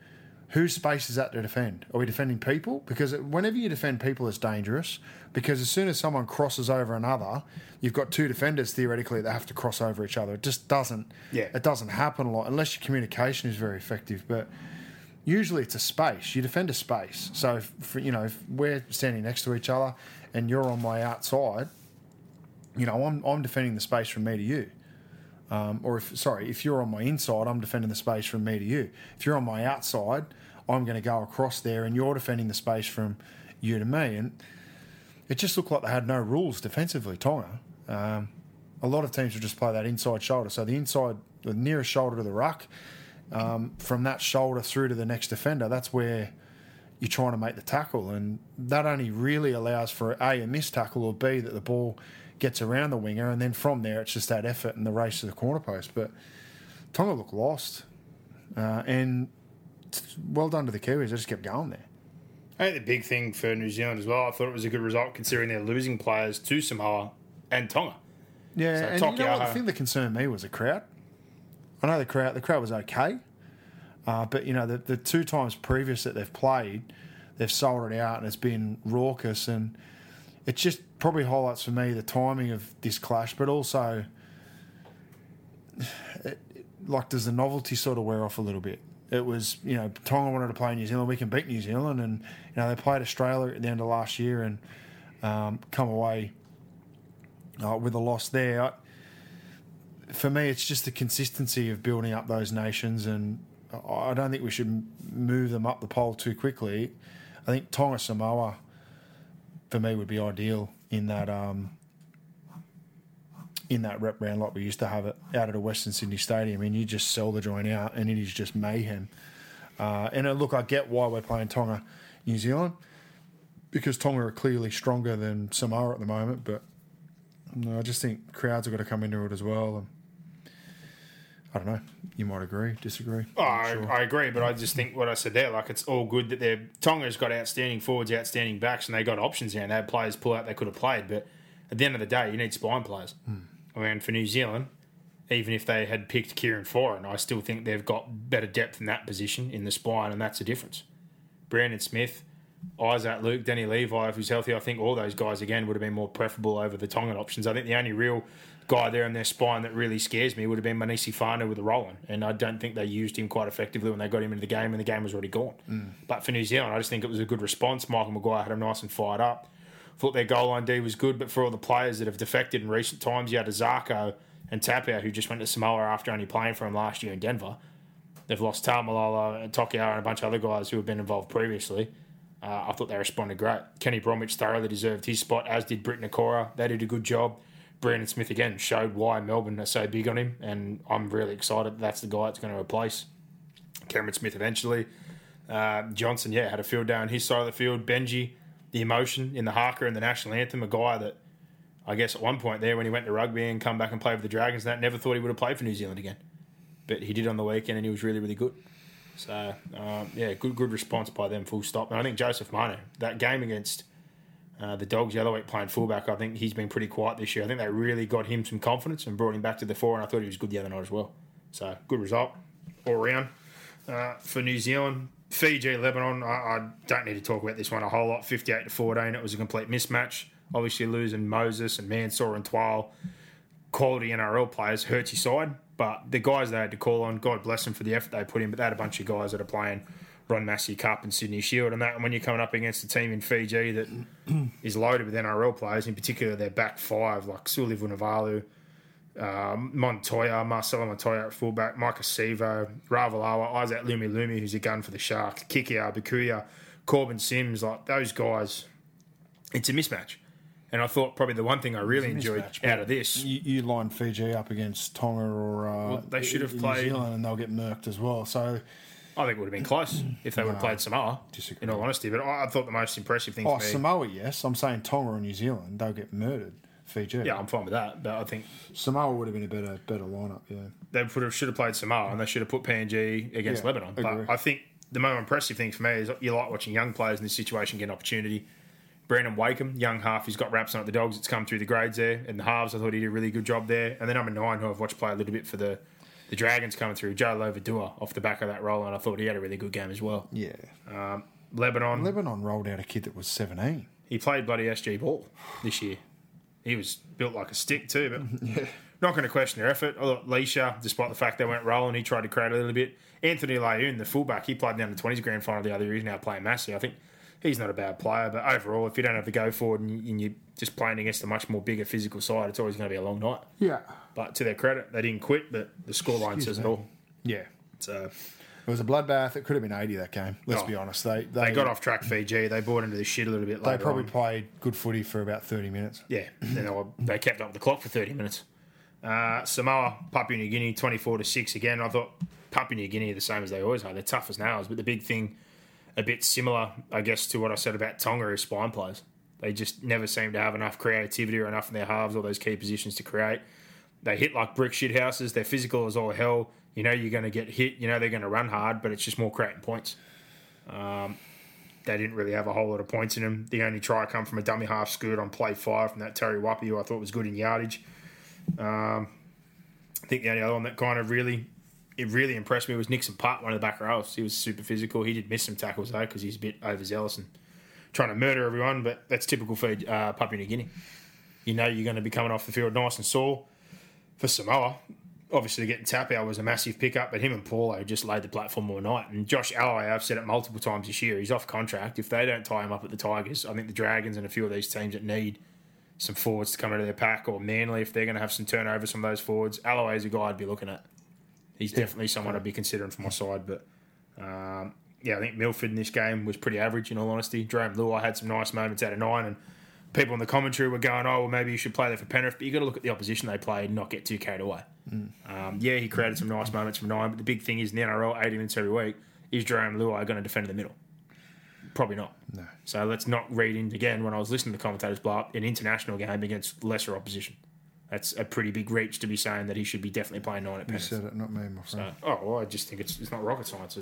whose space is that to defend? Are we defending people? Because whenever you defend people, it's dangerous. Because as soon as someone crosses over another, you've got two defenders, theoretically, that have to cross over each other. It just doesn't... Yeah. It doesn't happen a lot, unless your communication is very effective. But usually it's a space. You defend a space. So, if we're standing next to each other and you're on my outside... I'm defending the space from me to you. If you're on my inside, I'm defending the space from me to you. If you're on my outside, I'm going to go across there and you're defending the space from you to me. And it just looked like they had no rules defensively, Tonga. A lot of teams would just play that inside shoulder. So the inside, the nearest shoulder to the ruck, from that shoulder through to the next defender, that's where you're trying to make the tackle. And that only really allows for, A, a missed tackle, or B, that the ball... gets around the winger, and then from there it's just that effort and the race to the corner post. But Tonga looked lost, and well done to the Kiwis. They just kept going there. I think the big thing for New Zealand as well, I thought it was a good result considering they're losing players to Samoa and Tonga. Yeah, so and what the thing that concerned me was the crowd. I know the crowd was okay, but the two times previous that they've played, they've sold it out and it's been raucous, and it just probably highlights for me the timing of this clash, but also, does the novelty sort of wear off a little bit? It was, Tonga wanted to play New Zealand. We can beat New Zealand, and they played Australia at the end of last year, and come away with a loss there. For me, it's just the consistency of building up those nations, and I don't think we should move them up the pole too quickly. I think Tonga Samoa, for me, would be ideal in that rep round like we used to have it out at a Western Sydney stadium, and you just sell the joint out, and it is just mayhem. And look, I get why we're playing Tonga, New Zealand, because Tonga are clearly stronger than Samoa at the moment, but no, I just think crowds have got to come into it as well. And I don't know. You might agree, disagree. I agree, but I just think what I said there, like, it's all good that they're Tonga's got outstanding forwards, outstanding backs, and they got options there, and they had players pull out they could have played. But at the end of the day, you need spine players. I mean, for New Zealand, even if they had picked Kieran Foran, I still think they've got better depth in that position in the spine, and that's the difference. Brandon Smith, Isaac Luke, Denny Levi, if he's healthy, I think all those guys, again, would have been more preferable over the Tongan options. I think the only real guy there in their spine that really scares me would have been Manisi Fana with a Roland, and I don't think they used him quite effectively when they got him into the game, and the game was already gone. But for New Zealand, I just think it was a good response. Michael Maguire had him nice and fired up. Thought their goal line D was good, but for all the players that have defected in recent times, you had Azarko and Tapau, who just went to Samoa after only playing for him last year in Denver. They've lost Tamalolo and Tokiara and a bunch of other guys who have been involved previously. I thought they responded great. Kenny Bromwich thoroughly deserved his spot, as did Britton Okora. They did a good job. Brandon Smith, again, showed why Melbourne are so big on him, and I'm really excited that's the guy that's going to replace Cameron Smith eventually. Johnson, yeah, had a field day on his side of the field. Benji, the emotion in the haka and the national anthem, a guy that I guess at one point there when he went to rugby and come back and played for the Dragons, that never thought he would have played for New Zealand again. But he did on the weekend, and he was really, really good. So, yeah, good response by them, full stop. And I think Joseph Manu, that game against the Dogs the other week playing fullback, I think he's been pretty quiet this year. I think they really got him some confidence and brought him back to the fore, and I thought he was good the other night as well. So, good result all round for New Zealand. Fiji, Lebanon, I don't need to talk about this one a whole lot. 58-14, it was a complete mismatch. Obviously losing Moses and Mansour and Twal, quality NRL players, hurts your side. But the guys they had to call on, God bless them for the effort they put in, but they had a bunch of guys that are playing Ron Massey Cup and Sydney Shield and that. And when you're coming up against a team in Fiji that is loaded with NRL players, in particular their back five, like Suli Vunivalu, Montoya, Marcelo Montoya at fullback, Micah Sivo, Ravalawa, Isaac Lumi, who's a gun for the Sharks, Kikia, Bakuya, Corbin Sims, like those guys, it's a mismatch. And I thought probably the one thing I really enjoyed out of this, you line Fiji up against Tonga or well, they should have played New Zealand, and they'll get murked as well. So I think it would have been close if they would have played Samoa. Disagree. In all honesty, but I thought the most impressive thing. For me, Samoa, yes. I'm saying Tonga or New Zealand, they'll get murdered. Fiji. Yeah, I'm fine with that, but I think Samoa would have been a better lineup. Yeah, they should have played Samoa, and they should have put PNG against Lebanon. Agree. But I think the most impressive thing for me is you like watching young players in this situation get an opportunity. Brandon Wakeham, young half, he's got wraps on at the Dogs. It's come through the grades there. And the halves, I thought he did a really good job there. And then number 9, who I've watched play a little bit for the Dragons coming through, Joe Lovadua off the back of that roll, and I thought he had a really good game as well. Yeah. Lebanon rolled out a kid that was 17. He played bloody SG Ball this year. He was built like a stick too, but not going to question their effort. I thought Leisha, despite the fact they weren't rolling, he tried to create a little bit. Anthony Leoon, the fullback, he played down the 20s grand final the other year. He's now playing Massey, I think. He's not a bad player, but overall, if you don't have the go forward and you're just playing against a much more bigger physical side, it's always going to be a long night. Yeah. But to their credit, they didn't quit, but the scoreline says it all. Yeah. So it was a bloodbath. It could have been 80 that game, let's be honest. They got off track Fiji. They bought into the shit a little bit later. They probably played good footy for about 30 minutes. Yeah. And they kept up the clock for 30 minutes. Samoa, Papua New Guinea, 24-6 again. I thought Papua New Guinea the same as they always are. They're tough as nails, but the big thing, a bit similar, I guess, to what I said about Tonga is spine players. They just never seem to have enough creativity or enough in their halves or those key positions to create. They hit like brick shit houses. They're physical as all hell. You know you're going to get hit. You know they're going to run hard, but it's just more creating points. They didn't really have a whole lot of points in them. The only try come from a dummy half scoot on play 5 from that Terry Wapi, who I thought was good in yardage. I think the only other one that kind of really impressed me was Nixon Putt, one of the back rows. He was super physical. He did miss some tackles, though, because he's a bit overzealous and trying to murder everyone, but that's typical for Papua New Guinea. You know you're going to be coming off the field nice and sore. For Samoa, obviously getting Tapau was a massive pickup, but him and Paulo just laid the platform all night. And Josh Alloway, I've said it multiple times this year, he's off contract. If they don't tie him up at the Tigers, I think the Dragons and a few of these teams that need some forwards to come out of their pack, or Manly, if they're going to have some turnover, some of those forwards, Alloway's a guy I'd be looking at. He's definitely someone I'd be considering for my side. But, I think Milford in this game was pretty average, in all honesty. Jerome Luai had some nice moments out of 9, and people in the commentary were going, oh, well, maybe you should play there for Penrith, but you've got to look at the opposition they played and not get too carried away. He created some nice moments from 9, but the big thing is in the NRL, 80 minutes every week, is Jerome Luai going to defend in the middle? Probably not. No. So let's not read in, again, when I was listening to the commentators blow up, an international game against lesser opposition. That's a pretty big reach to be saying that he should be definitely playing 9 at Penrith. You said it, not me, my friend. So, I just think it's not rocket science.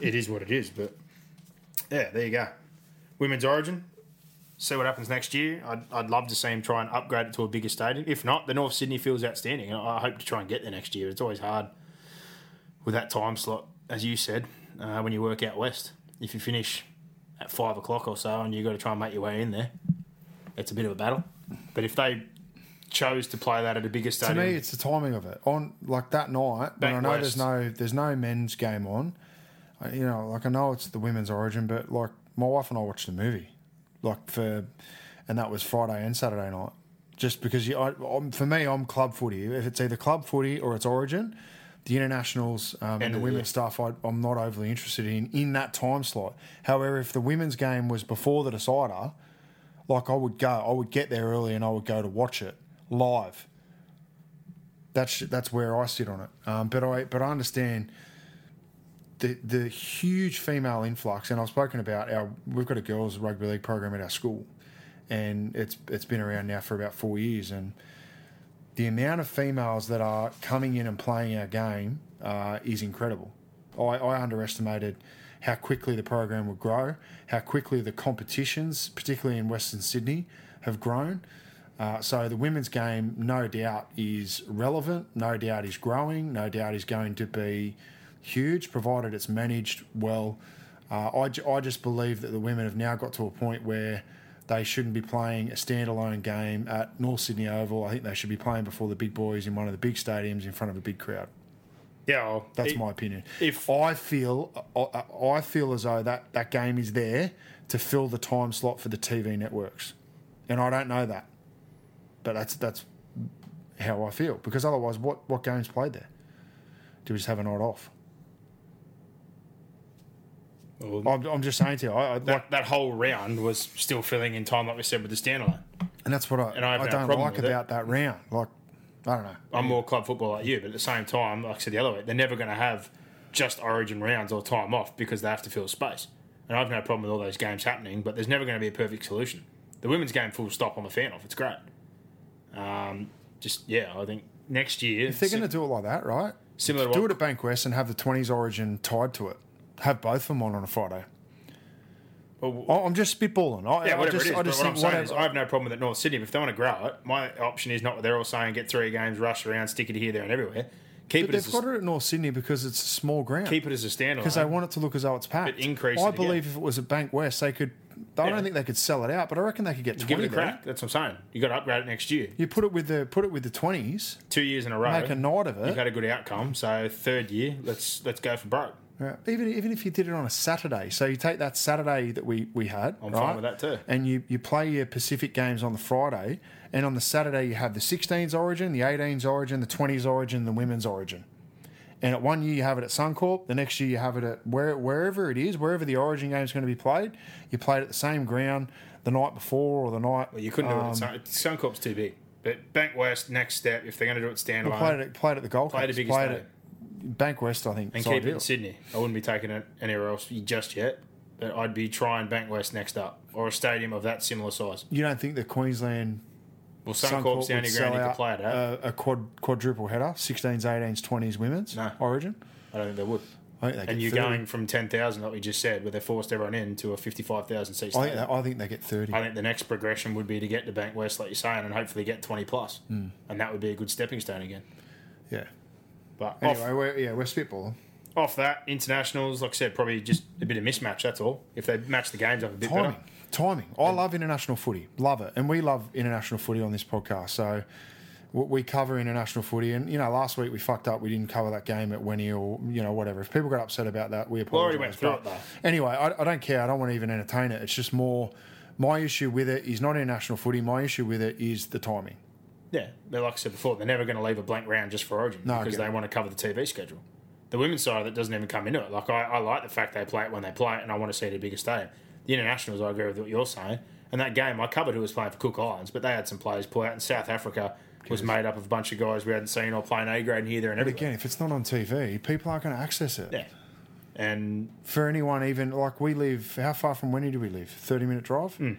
It is what it is, but yeah, there you go. Women's Origin. See what happens next year. I'd love to see him try and upgrade it to a bigger stadium. If not, the North Sydney feels outstanding. I hope to try and get there next year. It's always hard with that time slot, as you said, when you work out west. If you finish at 5 o'clock or so and you've got to try and make your way in there, it's a bit of a battle. But if they chose to play that at a bigger stadium... To me, it's the timing of it. On like that night, when I know there's no men's game on, I know it's the Women's Origin, but like my wife and I watched the movie. And that was Friday and Saturday night. Just because I'm club footy. If it's either club footy or it's Origin, the internationals and the women's stuff, I'm not overly interested in that time slot. However, if the women's game was before the decider, I would get there early and I would go to watch it live. That's where I sit on it. But I understand. The huge female influx, and I've spoken about we've got a girls rugby league program at our school, and it's been around now for about 4 years, and the amount of females that are coming in and playing our game is incredible. I underestimated how quickly the program would grow, how quickly the competitions, particularly in Western Sydney, have grown. So the women's game, no doubt, is relevant, no doubt is growing, no doubt is going to be huge, provided it's managed well. I just believe that the women have now got to a point where they shouldn't be playing a standalone game at North Sydney Oval. I think they should be playing before the big boys in one of the big stadiums in front of a big crowd. Yeah, that's my opinion. If I feel as though that game is there to fill the time slot for the TV networks, and I don't know that, but that's how I feel, because otherwise, what game's played there? Do we just have a night off? I'm just saying to you, that whole round was still filling in time, like we said, with the standalone. And that's what I don't like about that round. Like, I don't know. I'm more club football like you, but at the same time, like I said the other way, they're never going to have just Origin rounds or time off because they have to fill space. And I've no problem with all those games happening, but there's never going to be a perfect solution. The women's game, full stop, on the fan off. It's great. I think next year... If they're going to do it like that, right? Similar do it at Bankwest and have the 20s Origin tied to it. Have both of them on a Friday. Well, I'm just spitballing. I have no problem with it, North Sydney. If they want to grow it, my option is not what they're all saying, get 3 games, rush around, stick it here, there and everywhere. They've got it at North Sydney because it's a small ground. Keep it as a standalone. Because they want it to look as though it's packed. But increase I believe again. If it was at Bankwest, they could... I don't think they could sell it out, but I reckon they could get 20 there. Give it a crack. That's what I'm saying. You got to upgrade it next year. You put it with the 20s. 2 years in a row. Make a night of it. You've had a good outcome. So third year, let's go for broke. Yeah. Even if you did it on a Saturday, so you take that Saturday that we had. I'm fine with that too. And you play your Pacific games on the Friday, and on the Saturday you have the 16s Origin, the 18s Origin, the 20s Origin, the Women's Origin. And at one year you have it at Suncorp, the next year you have it at wherever it is, wherever the Origin game is going to be played. You play it at the same ground the night before or the night... Well, you couldn't do it at Suncorp's too big. But Bankwest, next step, if they're going to do it standalone... Play it at the Gold Coast. Bankwest, I think. And keep it in Sydney. I wouldn't be taking it anywhere else just yet, but I'd be trying Bankwest next up, or a stadium of that similar size. You don't think the Queensland... Well, Suncorp's the only ground you can play it at. A quadruple header, 16s, 18s, 20s women's Origin? I don't think they would. I think they and you're 30. Going from 10,000, like we just said, where they forced everyone in, to a 55,000-seat stadium. I think they get 30. I think the next progression would be to get to Bankwest, like you're saying, and hopefully get 20-plus. And that would be a good stepping stone again. Yeah. But anyway, we're spitballing. Off that, internationals, like I said, probably just a bit of mismatch, that's all. If they match the games up a bit better. Timing. I love international footy. Love it. And we love international footy on this podcast. So we cover international footy, and you know, last week we fucked up. We didn't cover that game at Wenny or you know whatever. If people got upset about that, we apologise. Already went through it though. Anyway, I don't care. I don't want to even entertain it. It's just more. My issue with it is not international footy. My issue with it is the timing. Yeah, but like I said before, they're never going to leave a blank round just for Origin because they want to cover the TV schedule. The women's side of it doesn't even come into it. Like I like the fact they play it when they play it, and I want to see it at a bigger stadium. The internationals, I agree with what you're saying. And that game, I covered who was playing for Cook Islands, but they had some players pull out. And South Africa was made up of a bunch of guys we hadn't seen or playing A grade and here, there, and everything. But again, if it's not on TV, people aren't going to access it. Yeah. And for anyone, even like we live, how far from Wendy do we live? 30-minute drive? Mm.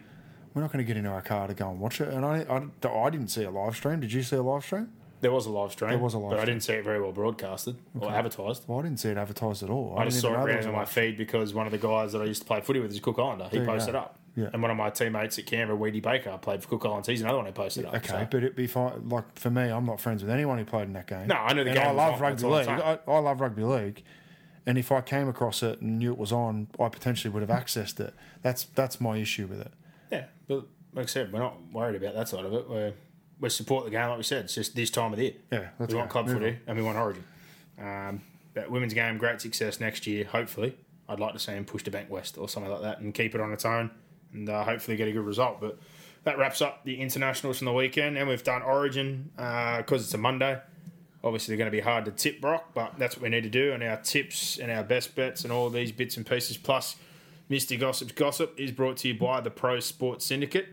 We're not going to get into our car to go and watch it. And I didn't see a live stream. Did you see a live stream? There was a live stream. But I didn't see it very well broadcasted or advertised. Well, I didn't see it advertised at all. I just saw it around on my feed because one of the guys that I used to play footy with is Cook Islander. He posted it up. Yeah. And one of my teammates at Canberra, Weedy Baker, played for Cook Islands. He's another one who posted up. Okay, so. But it'd be fine. Like, for me, I'm not friends with anyone who played in that game. No, I know the game. I love rugby league. I love rugby league. And if I came across it and knew it was on, I potentially would have accessed it. That's my issue with it. Yeah, but like I said, we're not worried about that side of it. We support the game, like we said. It's just this time of the year. Yeah, that's we want club footy and we want Origin. That women's game, great success next year, hopefully. I'd like to see them push to Bank West or something like that and keep it on its own and hopefully get a good result. But that wraps up the internationals from the weekend, and we've done Origin because it's a Monday. Obviously, they're going to be hard to tip, Brock, but that's what we need to do, and our tips and our best bets and all these bits and pieces, plus Mr. Gossip's Gossip is brought to you by the Pro Sports Syndicate.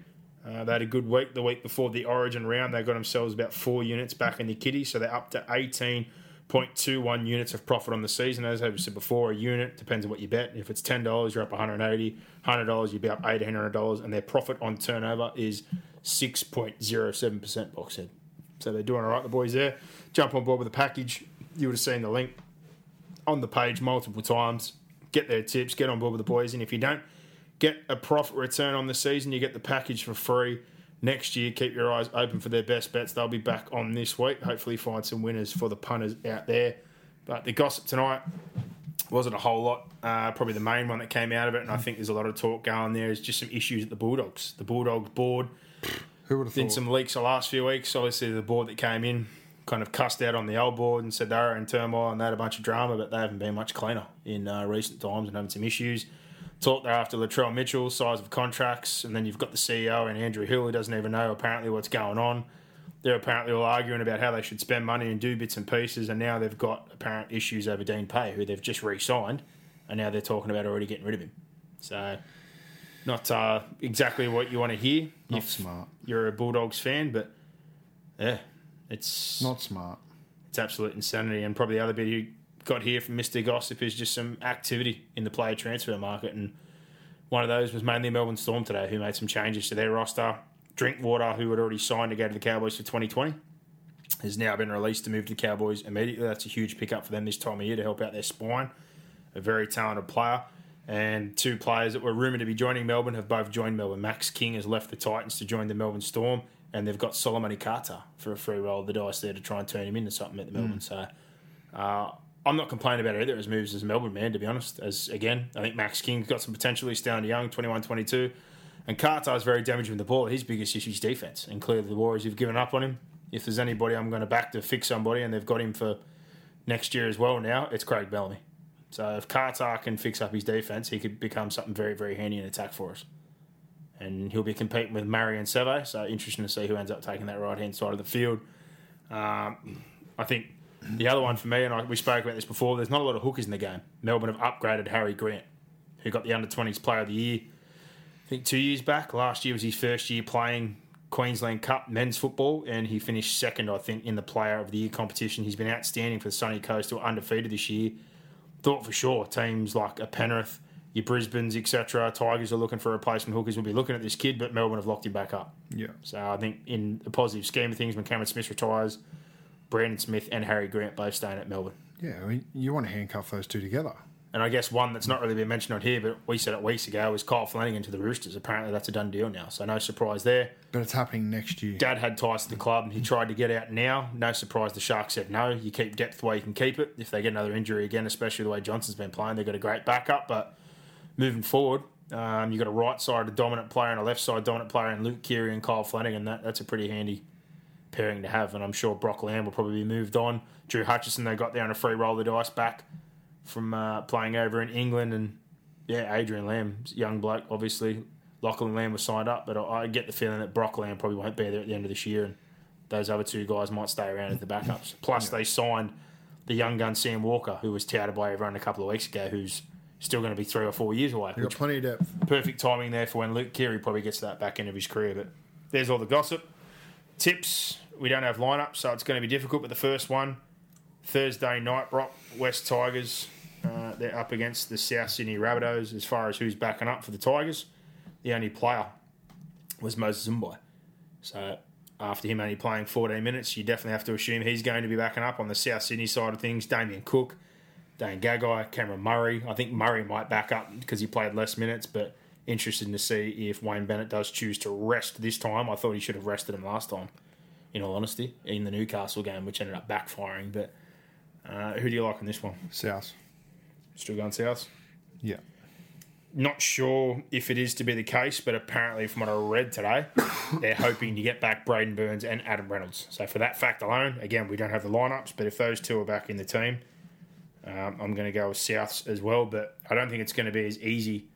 They had a good week. The week before the Origin round, they got themselves about 4 units back in the kitty, so they're up to 18.21 units of profit on the season. As I said before, a unit depends on what you bet. If it's $10, you're up $180. $100, you'd be up $800, and their profit on turnover is 6.07%, Box said. So they're doing all right, the boys there. Jump on board with the package. You would have seen the link on the page multiple times. Get their tips, get on board with the boys, and if you don't get a profit return on the season, you get the package for free next year. Keep your eyes open for their best bets. They'll be back on this week. Hopefully find some winners for the punters out there. But the gossip tonight wasn't a whole lot. Probably the main one that came out of it, and I think there's a lot of talk going there, is just some issues at the Bulldogs. The Bulldogs board who would have did some leaks the last few weeks. Obviously the board that came in kind of cussed out on the old board and said they were in turmoil and they had a bunch of drama, but they haven't been much cleaner in recent times and having some issues. Talk there after Latrell Mitchell, size of contracts, and then you've got the CEO and Andrew Hill, who doesn't even know apparently what's going on. They're apparently all arguing about how they should spend money and do bits and pieces, and now they've got apparent issues over Dean Pay, who they've just re-signed, and now they're talking about already getting rid of him. So not exactly what you want to hear. Not if smart. You're a Bulldogs fan, but yeah. It's not smart. It's absolute insanity. And probably the other bit you got here from Mr. Gossip is just some activity in the player transfer market. And one of those was mainly Melbourne Storm today, who made some changes to their roster. Drinkwater, who had already signed to go to the Cowboys for 2020, has now been released to move to the Cowboys immediately. That's a huge pickup for them this time of year to help out their spine. A very talented player. And two players that were rumoured to be joining Melbourne have both joined Melbourne. Max King has left the Titans to join the Melbourne Storm. And they've got Solomon Ikata for a free roll of the dice there to try and turn him into something at the Melbourne. So I'm not complaining about it either as moves as a Melbourne man, to be honest. As again, I think Max King's got some potential. He's down to young, 21-22. And Carter's very damaging with the ball. His biggest issue is defence. And clearly the Warriors have given up on him. If there's anybody I'm going to back to fix somebody, and they've got him for next year as well now, it's Craig Bellamy. So if Carter can fix up his defence, he could become something very, very handy in attack for us. And he'll be competing with Murray and Seve, so interesting to see who ends up taking that right-hand side of the field. I think the other one for me, and we spoke about this before, there's not a lot of hookers in the game. Melbourne have upgraded Harry Grant, who got the under-20s player of the year, I think 2 years back. Last year was his first year playing Queensland Cup men's football, and he finished second, I think, in the player of the year competition. He's been outstanding for the Sunny Coast, who are undefeated this year. Thought for sure teams like a Penrith, your Brisbane's, etc., Tigers are looking for replacement hookers. We'll be looking at this kid, but Melbourne have locked him back up. Yeah. So I think in the positive scheme of things, when Cameron Smith retires, Brandon Smith and Harry Grant both staying at Melbourne. Yeah, I mean, you want to handcuff those two together. And I guess one that's not really been mentioned on here, but we said it weeks ago, was Kyle Flanagan to the Roosters. Apparently that's a done deal now, so no surprise there. But it's happening next year. Dad had ties to the club, and he tried to get out now. No surprise the Sharks said no. You keep depth the way you can keep it. If they get another injury again, especially the way Johnson's been playing, they've got a great backup, but moving forward, you've got a right side a dominant player and a left side dominant player in Luke Keary and Kyle Flanagan. That's a pretty handy purring to have, and I'm sure Brock Lamb will probably be moved on. Drew Hutchison, they got there on a free roll of the dice back from playing over in England, and yeah, Adrian Lamb, young bloke, obviously. Lachlan Lamb was signed up, but I get the feeling that Brock Lamb probably won't be there at the end of this year, and those other two guys might stay around as the backups. Plus, they signed the young gun Sam Walker, who was touted by everyone a couple of weeks ago, who's still going to be 3 or 4 years away. You've got plenty of depth. Perfect timing there for when Luke Keary probably gets to that back end of his career. But there's all the gossip. Tips, we don't have lineups, so it's going to be difficult. But the first one, Thursday night, Brock, West Tigers. They're up against the South Sydney Rabbitohs as far as who's backing up for the Tigers. The only player was Moses Mbai. So after him only playing 14 minutes, you definitely have to assume he's going to be backing up. On the South Sydney side of things, Damien Cook, Dane Gagai, Cameron Murray. I think Murray might back up because he played less minutes, but interested to see if Wayne Bennett does choose to rest this time. I thought he should have rested him last time, in all honesty, in the Newcastle game, which ended up backfiring. But who do you like in this one? South. Still going South? Yeah. Not sure if it is to be the case, but apparently from what I read today, they're hoping to get back Braden Burns and Adam Reynolds. So for that fact alone, again, we don't have the lineups, but if those two are back in the team, I'm going to go with Souths as well. But I don't think it's going to be as easy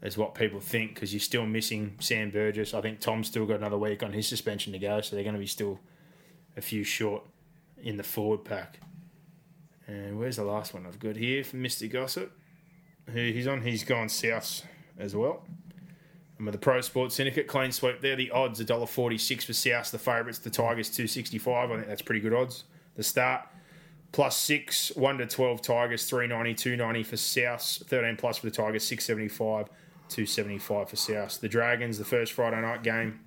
as what people think, because you're still missing Sam Burgess. I think Tom's still got another week on his suspension to go, so they're going to be still a few short in the forward pack. And where's the last one I've got here from Mr. Gossip? He's on. He's gone Souths as well. And with the Pro Sports Syndicate, clean sweep there. The odds, $1.46 for Souths. The favourites, the Tigers, $2.65. I think that's pretty good odds. The start, +6, 1-12 Tigers, $3.90, $2.90 for Souths. 13 plus for the Tigers, $6.75, $2.75 for Souths. The Dragons, the first Friday night game,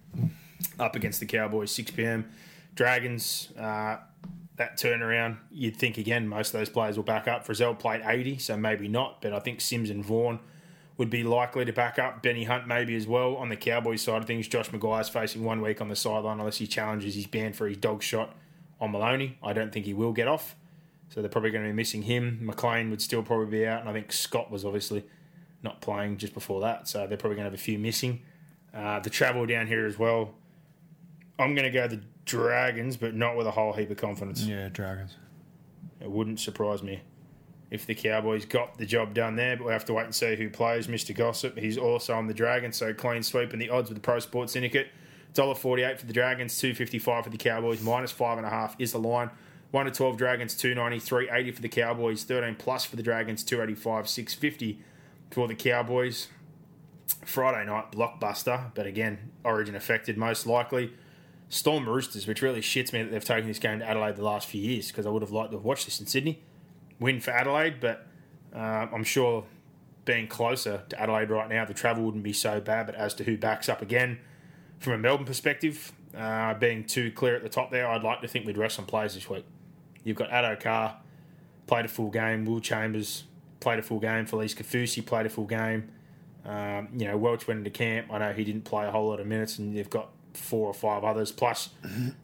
up against the Cowboys, 6 p.m. Dragons, that turnaround, you'd think, again, most of those players will back up. Frizzell played 80, so maybe not, but I think Sims and Vaughan would be likely to back up. Benny Hunt maybe as well. On the Cowboys side of things, Josh Maguire's facing 1 week on the sideline unless he challenges his ban for his dog shot on Maloney. I don't think he will get off, so they're probably going to be missing him. McLean would still probably be out, and I think Scott was obviously not playing just before that, so they're probably going to have a few missing. The travel down here as well, I'm going to go the Dragons, but not with a whole heap of confidence. Yeah, Dragons. It wouldn't surprise me if the Cowboys got the job done there, but we'll have to wait and see who plays. Mr. Gossip, he's also on the Dragons, so clean sweep. And the odds with the Pro Sports Syndicate, $1.48 for the Dragons, $2.55 for the Cowboys, -5.5 is the line. 1-12 Dragons, $2.90, $3.80 for the Cowboys, 13 plus for the Dragons, $2.85, $6.50 for the Cowboys. Friday night, blockbuster, but again, Origin affected most likely. Storm Roosters, which really shits me that they've taken this game to Adelaide the last few years, because I would have liked to have watched this in Sydney. Win for Adelaide, but I'm sure being closer to Adelaide right now, the travel wouldn't be so bad. But as to who backs up again, from a Melbourne perspective, being too clear at the top there, I'd like to think we'd rest some players this week. You've got Addo Carr, played a full game. Will Chambers, played a full game. Felice Kafusi, played a full game. Welch went into camp. I know he didn't play a whole lot of minutes, and they've got 4 or 5 others, plus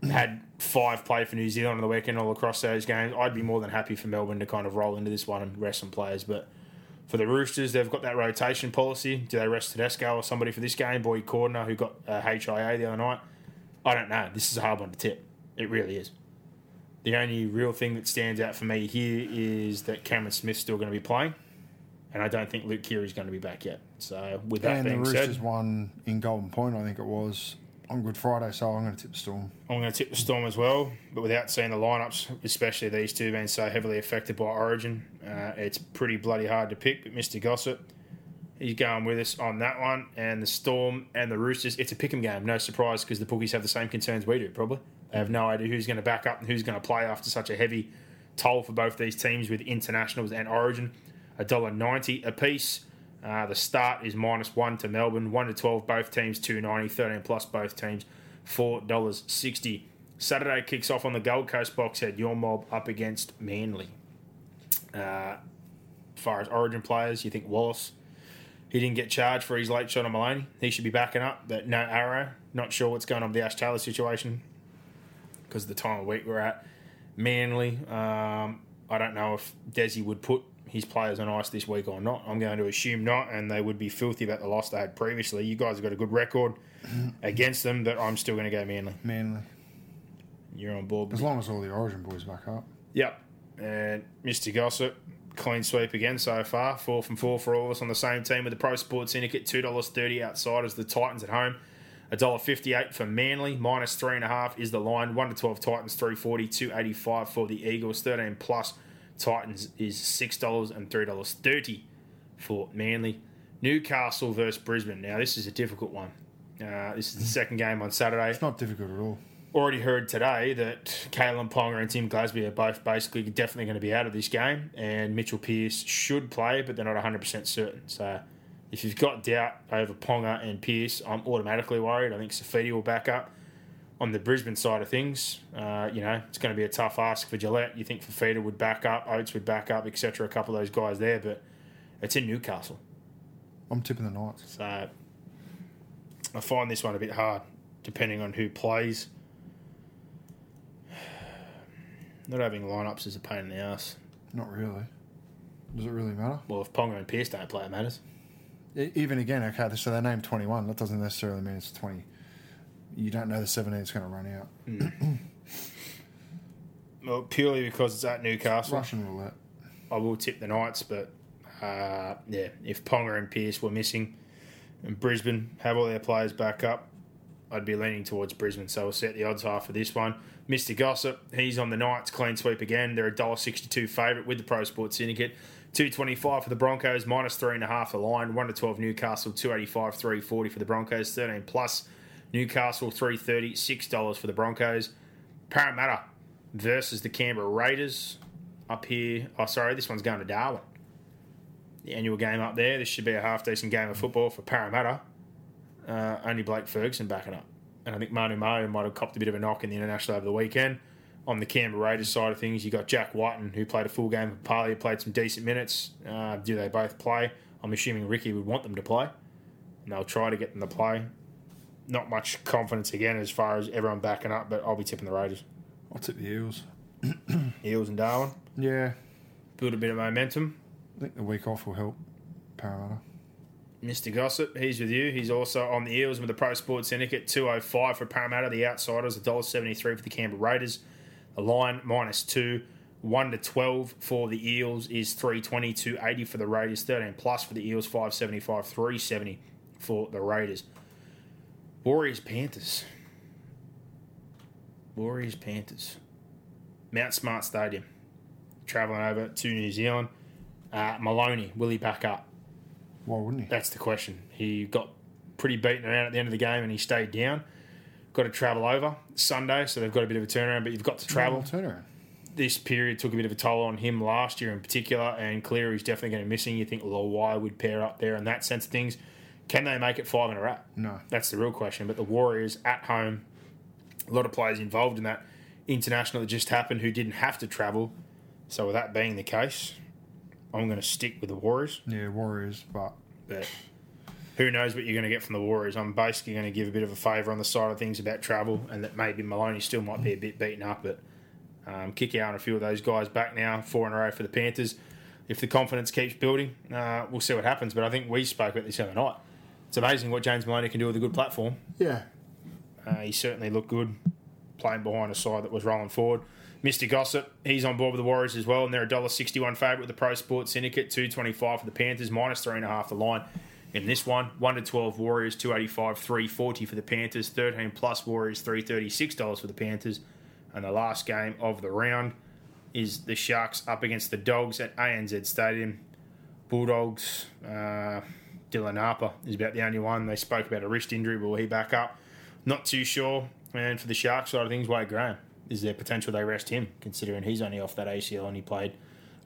had 5 play for New Zealand on the weekend all across those games. I'd be more than happy for Melbourne to kind of roll into this one and rest some players. But for the Roosters, they've got that rotation policy. Do they rest Tedesco or somebody for this game? Boyd Cordner, who got HIA the other night? I don't know. This is a hard one to tip. It really is. The only real thing that stands out for me here is that Cameron Smith's still going to be playing, and I don't think Luke Keary's going to be back yet. So with that being said... And the Roosters won in Golden Point, I think it was, on Good Friday, so I'm going to tip the Storm. I'm going to tip the Storm as well, but without seeing the lineups, especially these two being so heavily affected by Origin, it's pretty bloody hard to pick. But Mr. Gossip, he's going with us on that one. And the Storm and the Roosters, it's a pick'em game, no surprise, because the Pookies have the same concerns we do, probably. They have no idea who's going to back up and who's going to play after such a heavy toll for both these teams with internationals and Origin. $1.90 apiece. The start is -1 to Melbourne, 1-12 both teams, $2.90, 13 plus both teams, $4.60. Saturday kicks off on the Gold Coast box at your mob up against Manly. As far as Origin players, you think Wallace, he didn't get charged for his late shot on Maloney. He should be backing up, but no Arrow. Not sure what's going on with the Ash Taylor situation because of the time of week we're at. Manly, I don't know if Desi would put his players on ice this week or not. I'm going to assume not, and they would be filthy about the loss they had previously. You guys have got a good record against them, but I'm still going to go Manly. you're on board. As long as all the Origin boys back up. Yep. And Mr. Gossip, clean sweep again so far. 4 from 4 for all of us on the same team with the Pro Sports Syndicate. $2.30 outside as the Titans at home. $1.58 for Manly. Minus -3.5 is the line. 1 to 12 Titans, $3.40. $2.85 for the Eagles. 13 plus Titans is $6 and $3.30 for Manly. Newcastle versus Brisbane. Now, this is a difficult one. This is the second game on Saturday. It's not difficult at all. Already heard today that Kalen Ponga and Tim Glasby are both basically definitely going to be out of this game, and Mitchell Pierce should play, but they're not 100% certain. So if you've got doubt over Ponga and Pierce, I'm automatically worried. I think Saifidi will back up. On the Brisbane side of things, it's going to be a tough ask for Gillette. You think Fafita would back up, Oates would back up, etc. A couple of those guys there, but it's in Newcastle. I'm tipping the Knights. So I find this one a bit hard, depending on who plays. Not having lineups is a pain in the ass. Not really. Does it really matter? Well, if Ponga and Pierce don't play, it matters. Even again, okay, so they named 21. That doesn't necessarily mean it's 20. You don't know the 17 is going to run out. Well, purely because it's at Newcastle. Russian roulette. I will tip the Knights, but if Ponga and Pierce were missing and Brisbane have all their players back up, I'd be leaning towards Brisbane, so we'll set the odds high for this one. Mr. Gossip, he's on the Knights, clean sweep again. They're a $1.62 favourite with the Pro Sports Syndicate. $2.25 for the Broncos, minus -3.5 the line. 1 to 12 Newcastle, $2.85, $3.40 for the Broncos, 13 plus Newcastle, $3.30, $6 for the Broncos. Parramatta versus the Canberra Raiders up here. Oh, sorry, this one's going to Darwin. The annual game up there. This should be a half-decent game of football for Parramatta. Only Blake Ferguson backing up. And I think Manu Mayo might have copped a bit of a knock in the international over the weekend. On the Canberra Raiders side of things, you got Jack Whiten, who played a full game for Papali, played some decent minutes. Do they both play? I'm assuming Ricky would want them to play, and they'll try to get them to play. Not much confidence again as far as everyone backing up, but I'll be tipping the Raiders. I'll tip the Eels. Eels and Darwin? Yeah. Build a bit of momentum. I think the week off will help Parramatta. Mr. Gossip, he's with you. He's also on the Eels with the Pro Sports Syndicate. $2.05 for Parramatta. The Outsiders, $1.73 for the Canberra Raiders. The line, -2. 1 to 12 for the Eels is $3.20. $2.80 for the Raiders. 13 plus for the Eels. $5.75. $3.70 for the Raiders. Warriors Panthers. Mount Smart Stadium. Travelling over to New Zealand. Maloney, will he back up? Why wouldn't he? That's the question. He got pretty beaten around at the end of the game and he stayed down. Got to travel over Sunday, so they've got a bit of a turnaround, but you've got to travel. Turnaround. This period took a bit of a toll on him last year in particular, and Cleary's definitely going to be missing. You think Lawai would pair up there in that sense of things. Can they make it 5 in a wrap? No. That's the real question. But the Warriors at home, a lot of players involved in that international that just happened who didn't have to travel. So with that being the case, I'm going to stick with the Warriors. Yeah, Warriors, but who knows what you're going to get from the Warriors. I'm basically going to give a bit of a favour on the side of things about travel and that maybe Maloney still might be a bit beaten up, but kick out on a few of those guys back now, 4 in a row for the Panthers. If the confidence keeps building, we'll see what happens. But I think we spoke about this the other night. It's amazing what James Maloney can do with a good platform. Yeah. He certainly looked good playing behind a side that was rolling forward. Mr. Gossip, he's on board with the Warriors as well, and they're a $1.61 favourite with the Pro Sports Syndicate, $2.25 for the Panthers, minus -3.5 the line in this one. 1 to 12 Warriors, $2.85, $3.40 for the Panthers, 13 plus Warriors, $3.36 for the Panthers. And the last game of the round is the Sharks up against the Dogs at ANZ Stadium. Bulldogs... Dylan Harper is about the only one. They spoke about a wrist injury. Will he back up? Not too sure. And for the Sharks side of things, Wade Graham. Is there potential they rest him, considering he's only off that ACL and he played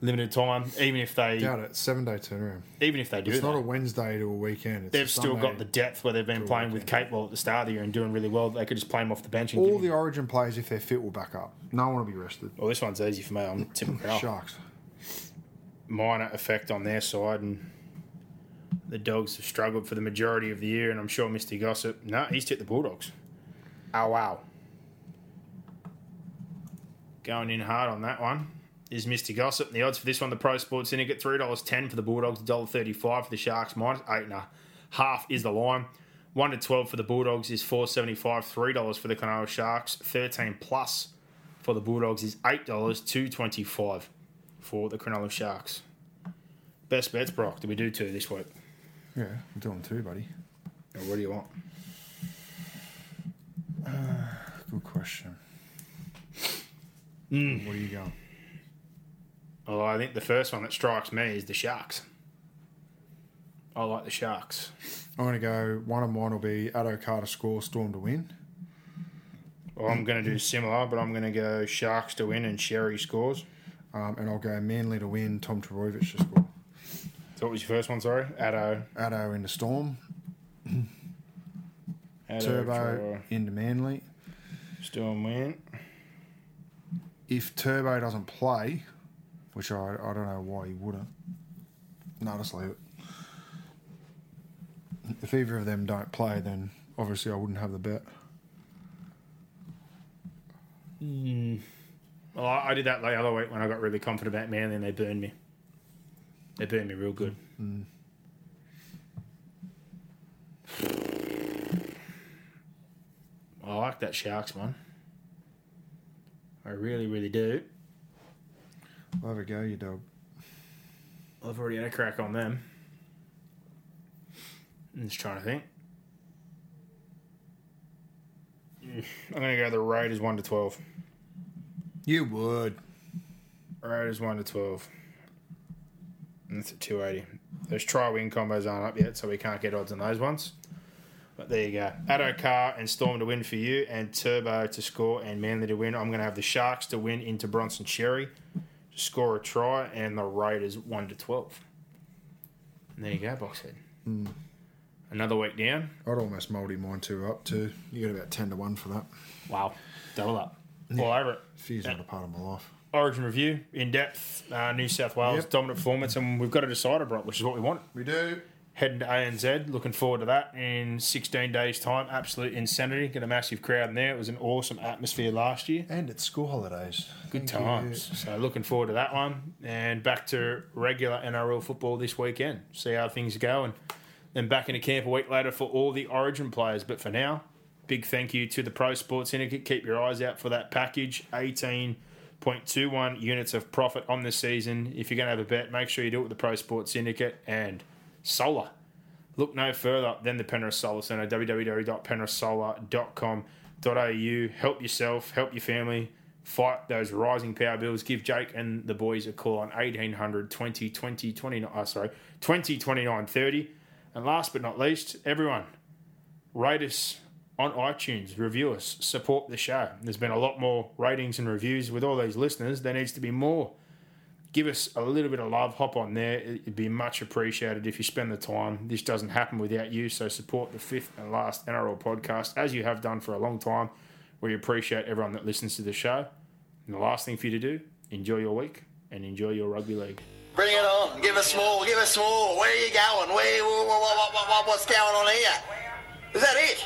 limited time? Even if they... Doubt it. 7-day turnaround. Even if they do It's not a Wednesday to a weekend. They've still got the depth where they've been playing with Capewell at the start of the year and doing really well. They could just play him off the bench. All the Origin players, if they're fit, will back up. No one will be rested. Well, this one's easy for me. I'm tipping Crowell. Sharks. Minor effect on their side and... The Dogs have struggled for the majority of the year, and I'm sure Mr. Gossip... No, he's tipped the Bulldogs. Oh, wow. Going in hard on that one is Mr. Gossip. The odds for this one, the Pro Sports Syndicate, $3.10 for the Bulldogs, $1.35 for the Sharks, minus -8.5 is the line. 1 to 12 for the Bulldogs is $4.75, $3 for the Cronulla Sharks, 13 plus for the Bulldogs is $8.25 for the Cronulla Sharks. Best bets, Brock. Do we do two this week? Yeah, we're doing two, buddy. Now, what do you want? Good question. Where are you going? Oh, I think the first one that strikes me is the Sharks. I like the Sharks. I'm going to go one and one will be Addo Carr to score, Storm to win. Well, I'm going to do similar, but I'm going to go Sharks to win and Sherry scores. And I'll go Manly to win, Tom Trubojevic to score. So what was your first one, sorry? Addo into Storm. Turbo into Manly. Storm win. If Turbo doesn't play, which I don't know why he wouldn't. No, just leave it. If either of them don't play, then obviously I wouldn't have the bet. Well, I did that the other week when I got really confident about Manly and they burned me. They burned me real good. I like that Sharks one. I really, really do. I'll have a go, you dog. I've already had a crack on them. I'm just trying to think. I'm going to go the Raiders 1-12. You would. Raiders 1-12. And that's at 280. Those try-win combos aren't up yet, so we can't get odds on those ones. But there you go. Addo Carr and Storm to win for you, and Turbo to score and Manly to win. I'm going to have the Sharks to win into Bronson Cherry, to score a try, and the Raiders 1-12. And there you go, Boxhead. Another week down. I'd almost multi mine two up too. You got about 10-1 for that. Wow, double up. Yeah. All over it. Fear's not a part of my life. Origin review in depth. New South Wales dominant performance, and we've got a decider, Brock, which is what we want. We do. Heading to ANZ. Looking forward to that in 16 days' time. Absolute insanity. Got a massive crowd in there. It was an awesome atmosphere last year. And it's school holidays. Good times. So looking forward to that one. And back to regular NRL football this weekend. See how things go and then back into camp a week later for all the Origin players. But for now, big thank you to the Pro Sports Syndicate. Keep your eyes out for that package. 18.21 units of profit on the season. If you're going to have a bet, make sure you do it with the Pro Sports Syndicate and Solar. Look no further than the Penrith Solar Centre, www.penrithsolar.com.au. Help yourself, help your family, fight those rising power bills. Give Jake and the boys a call on 1800 20 20 29, 20 29 30. And last but not least, everyone, rate us on iTunes, review us, support the show. There's been a lot more ratings and reviews with all these listeners. There needs to be more. Give us a little bit of love. Hop on there. It'd be much appreciated if you spend the time. This doesn't happen without you, so support the fifth and last NRL podcast, as you have done for a long time. We appreciate everyone that listens to the show. And the last thing for you to do, enjoy your week and enjoy your rugby league. Bring it on. Give us more. Where are you going? What's going on here? Is that it?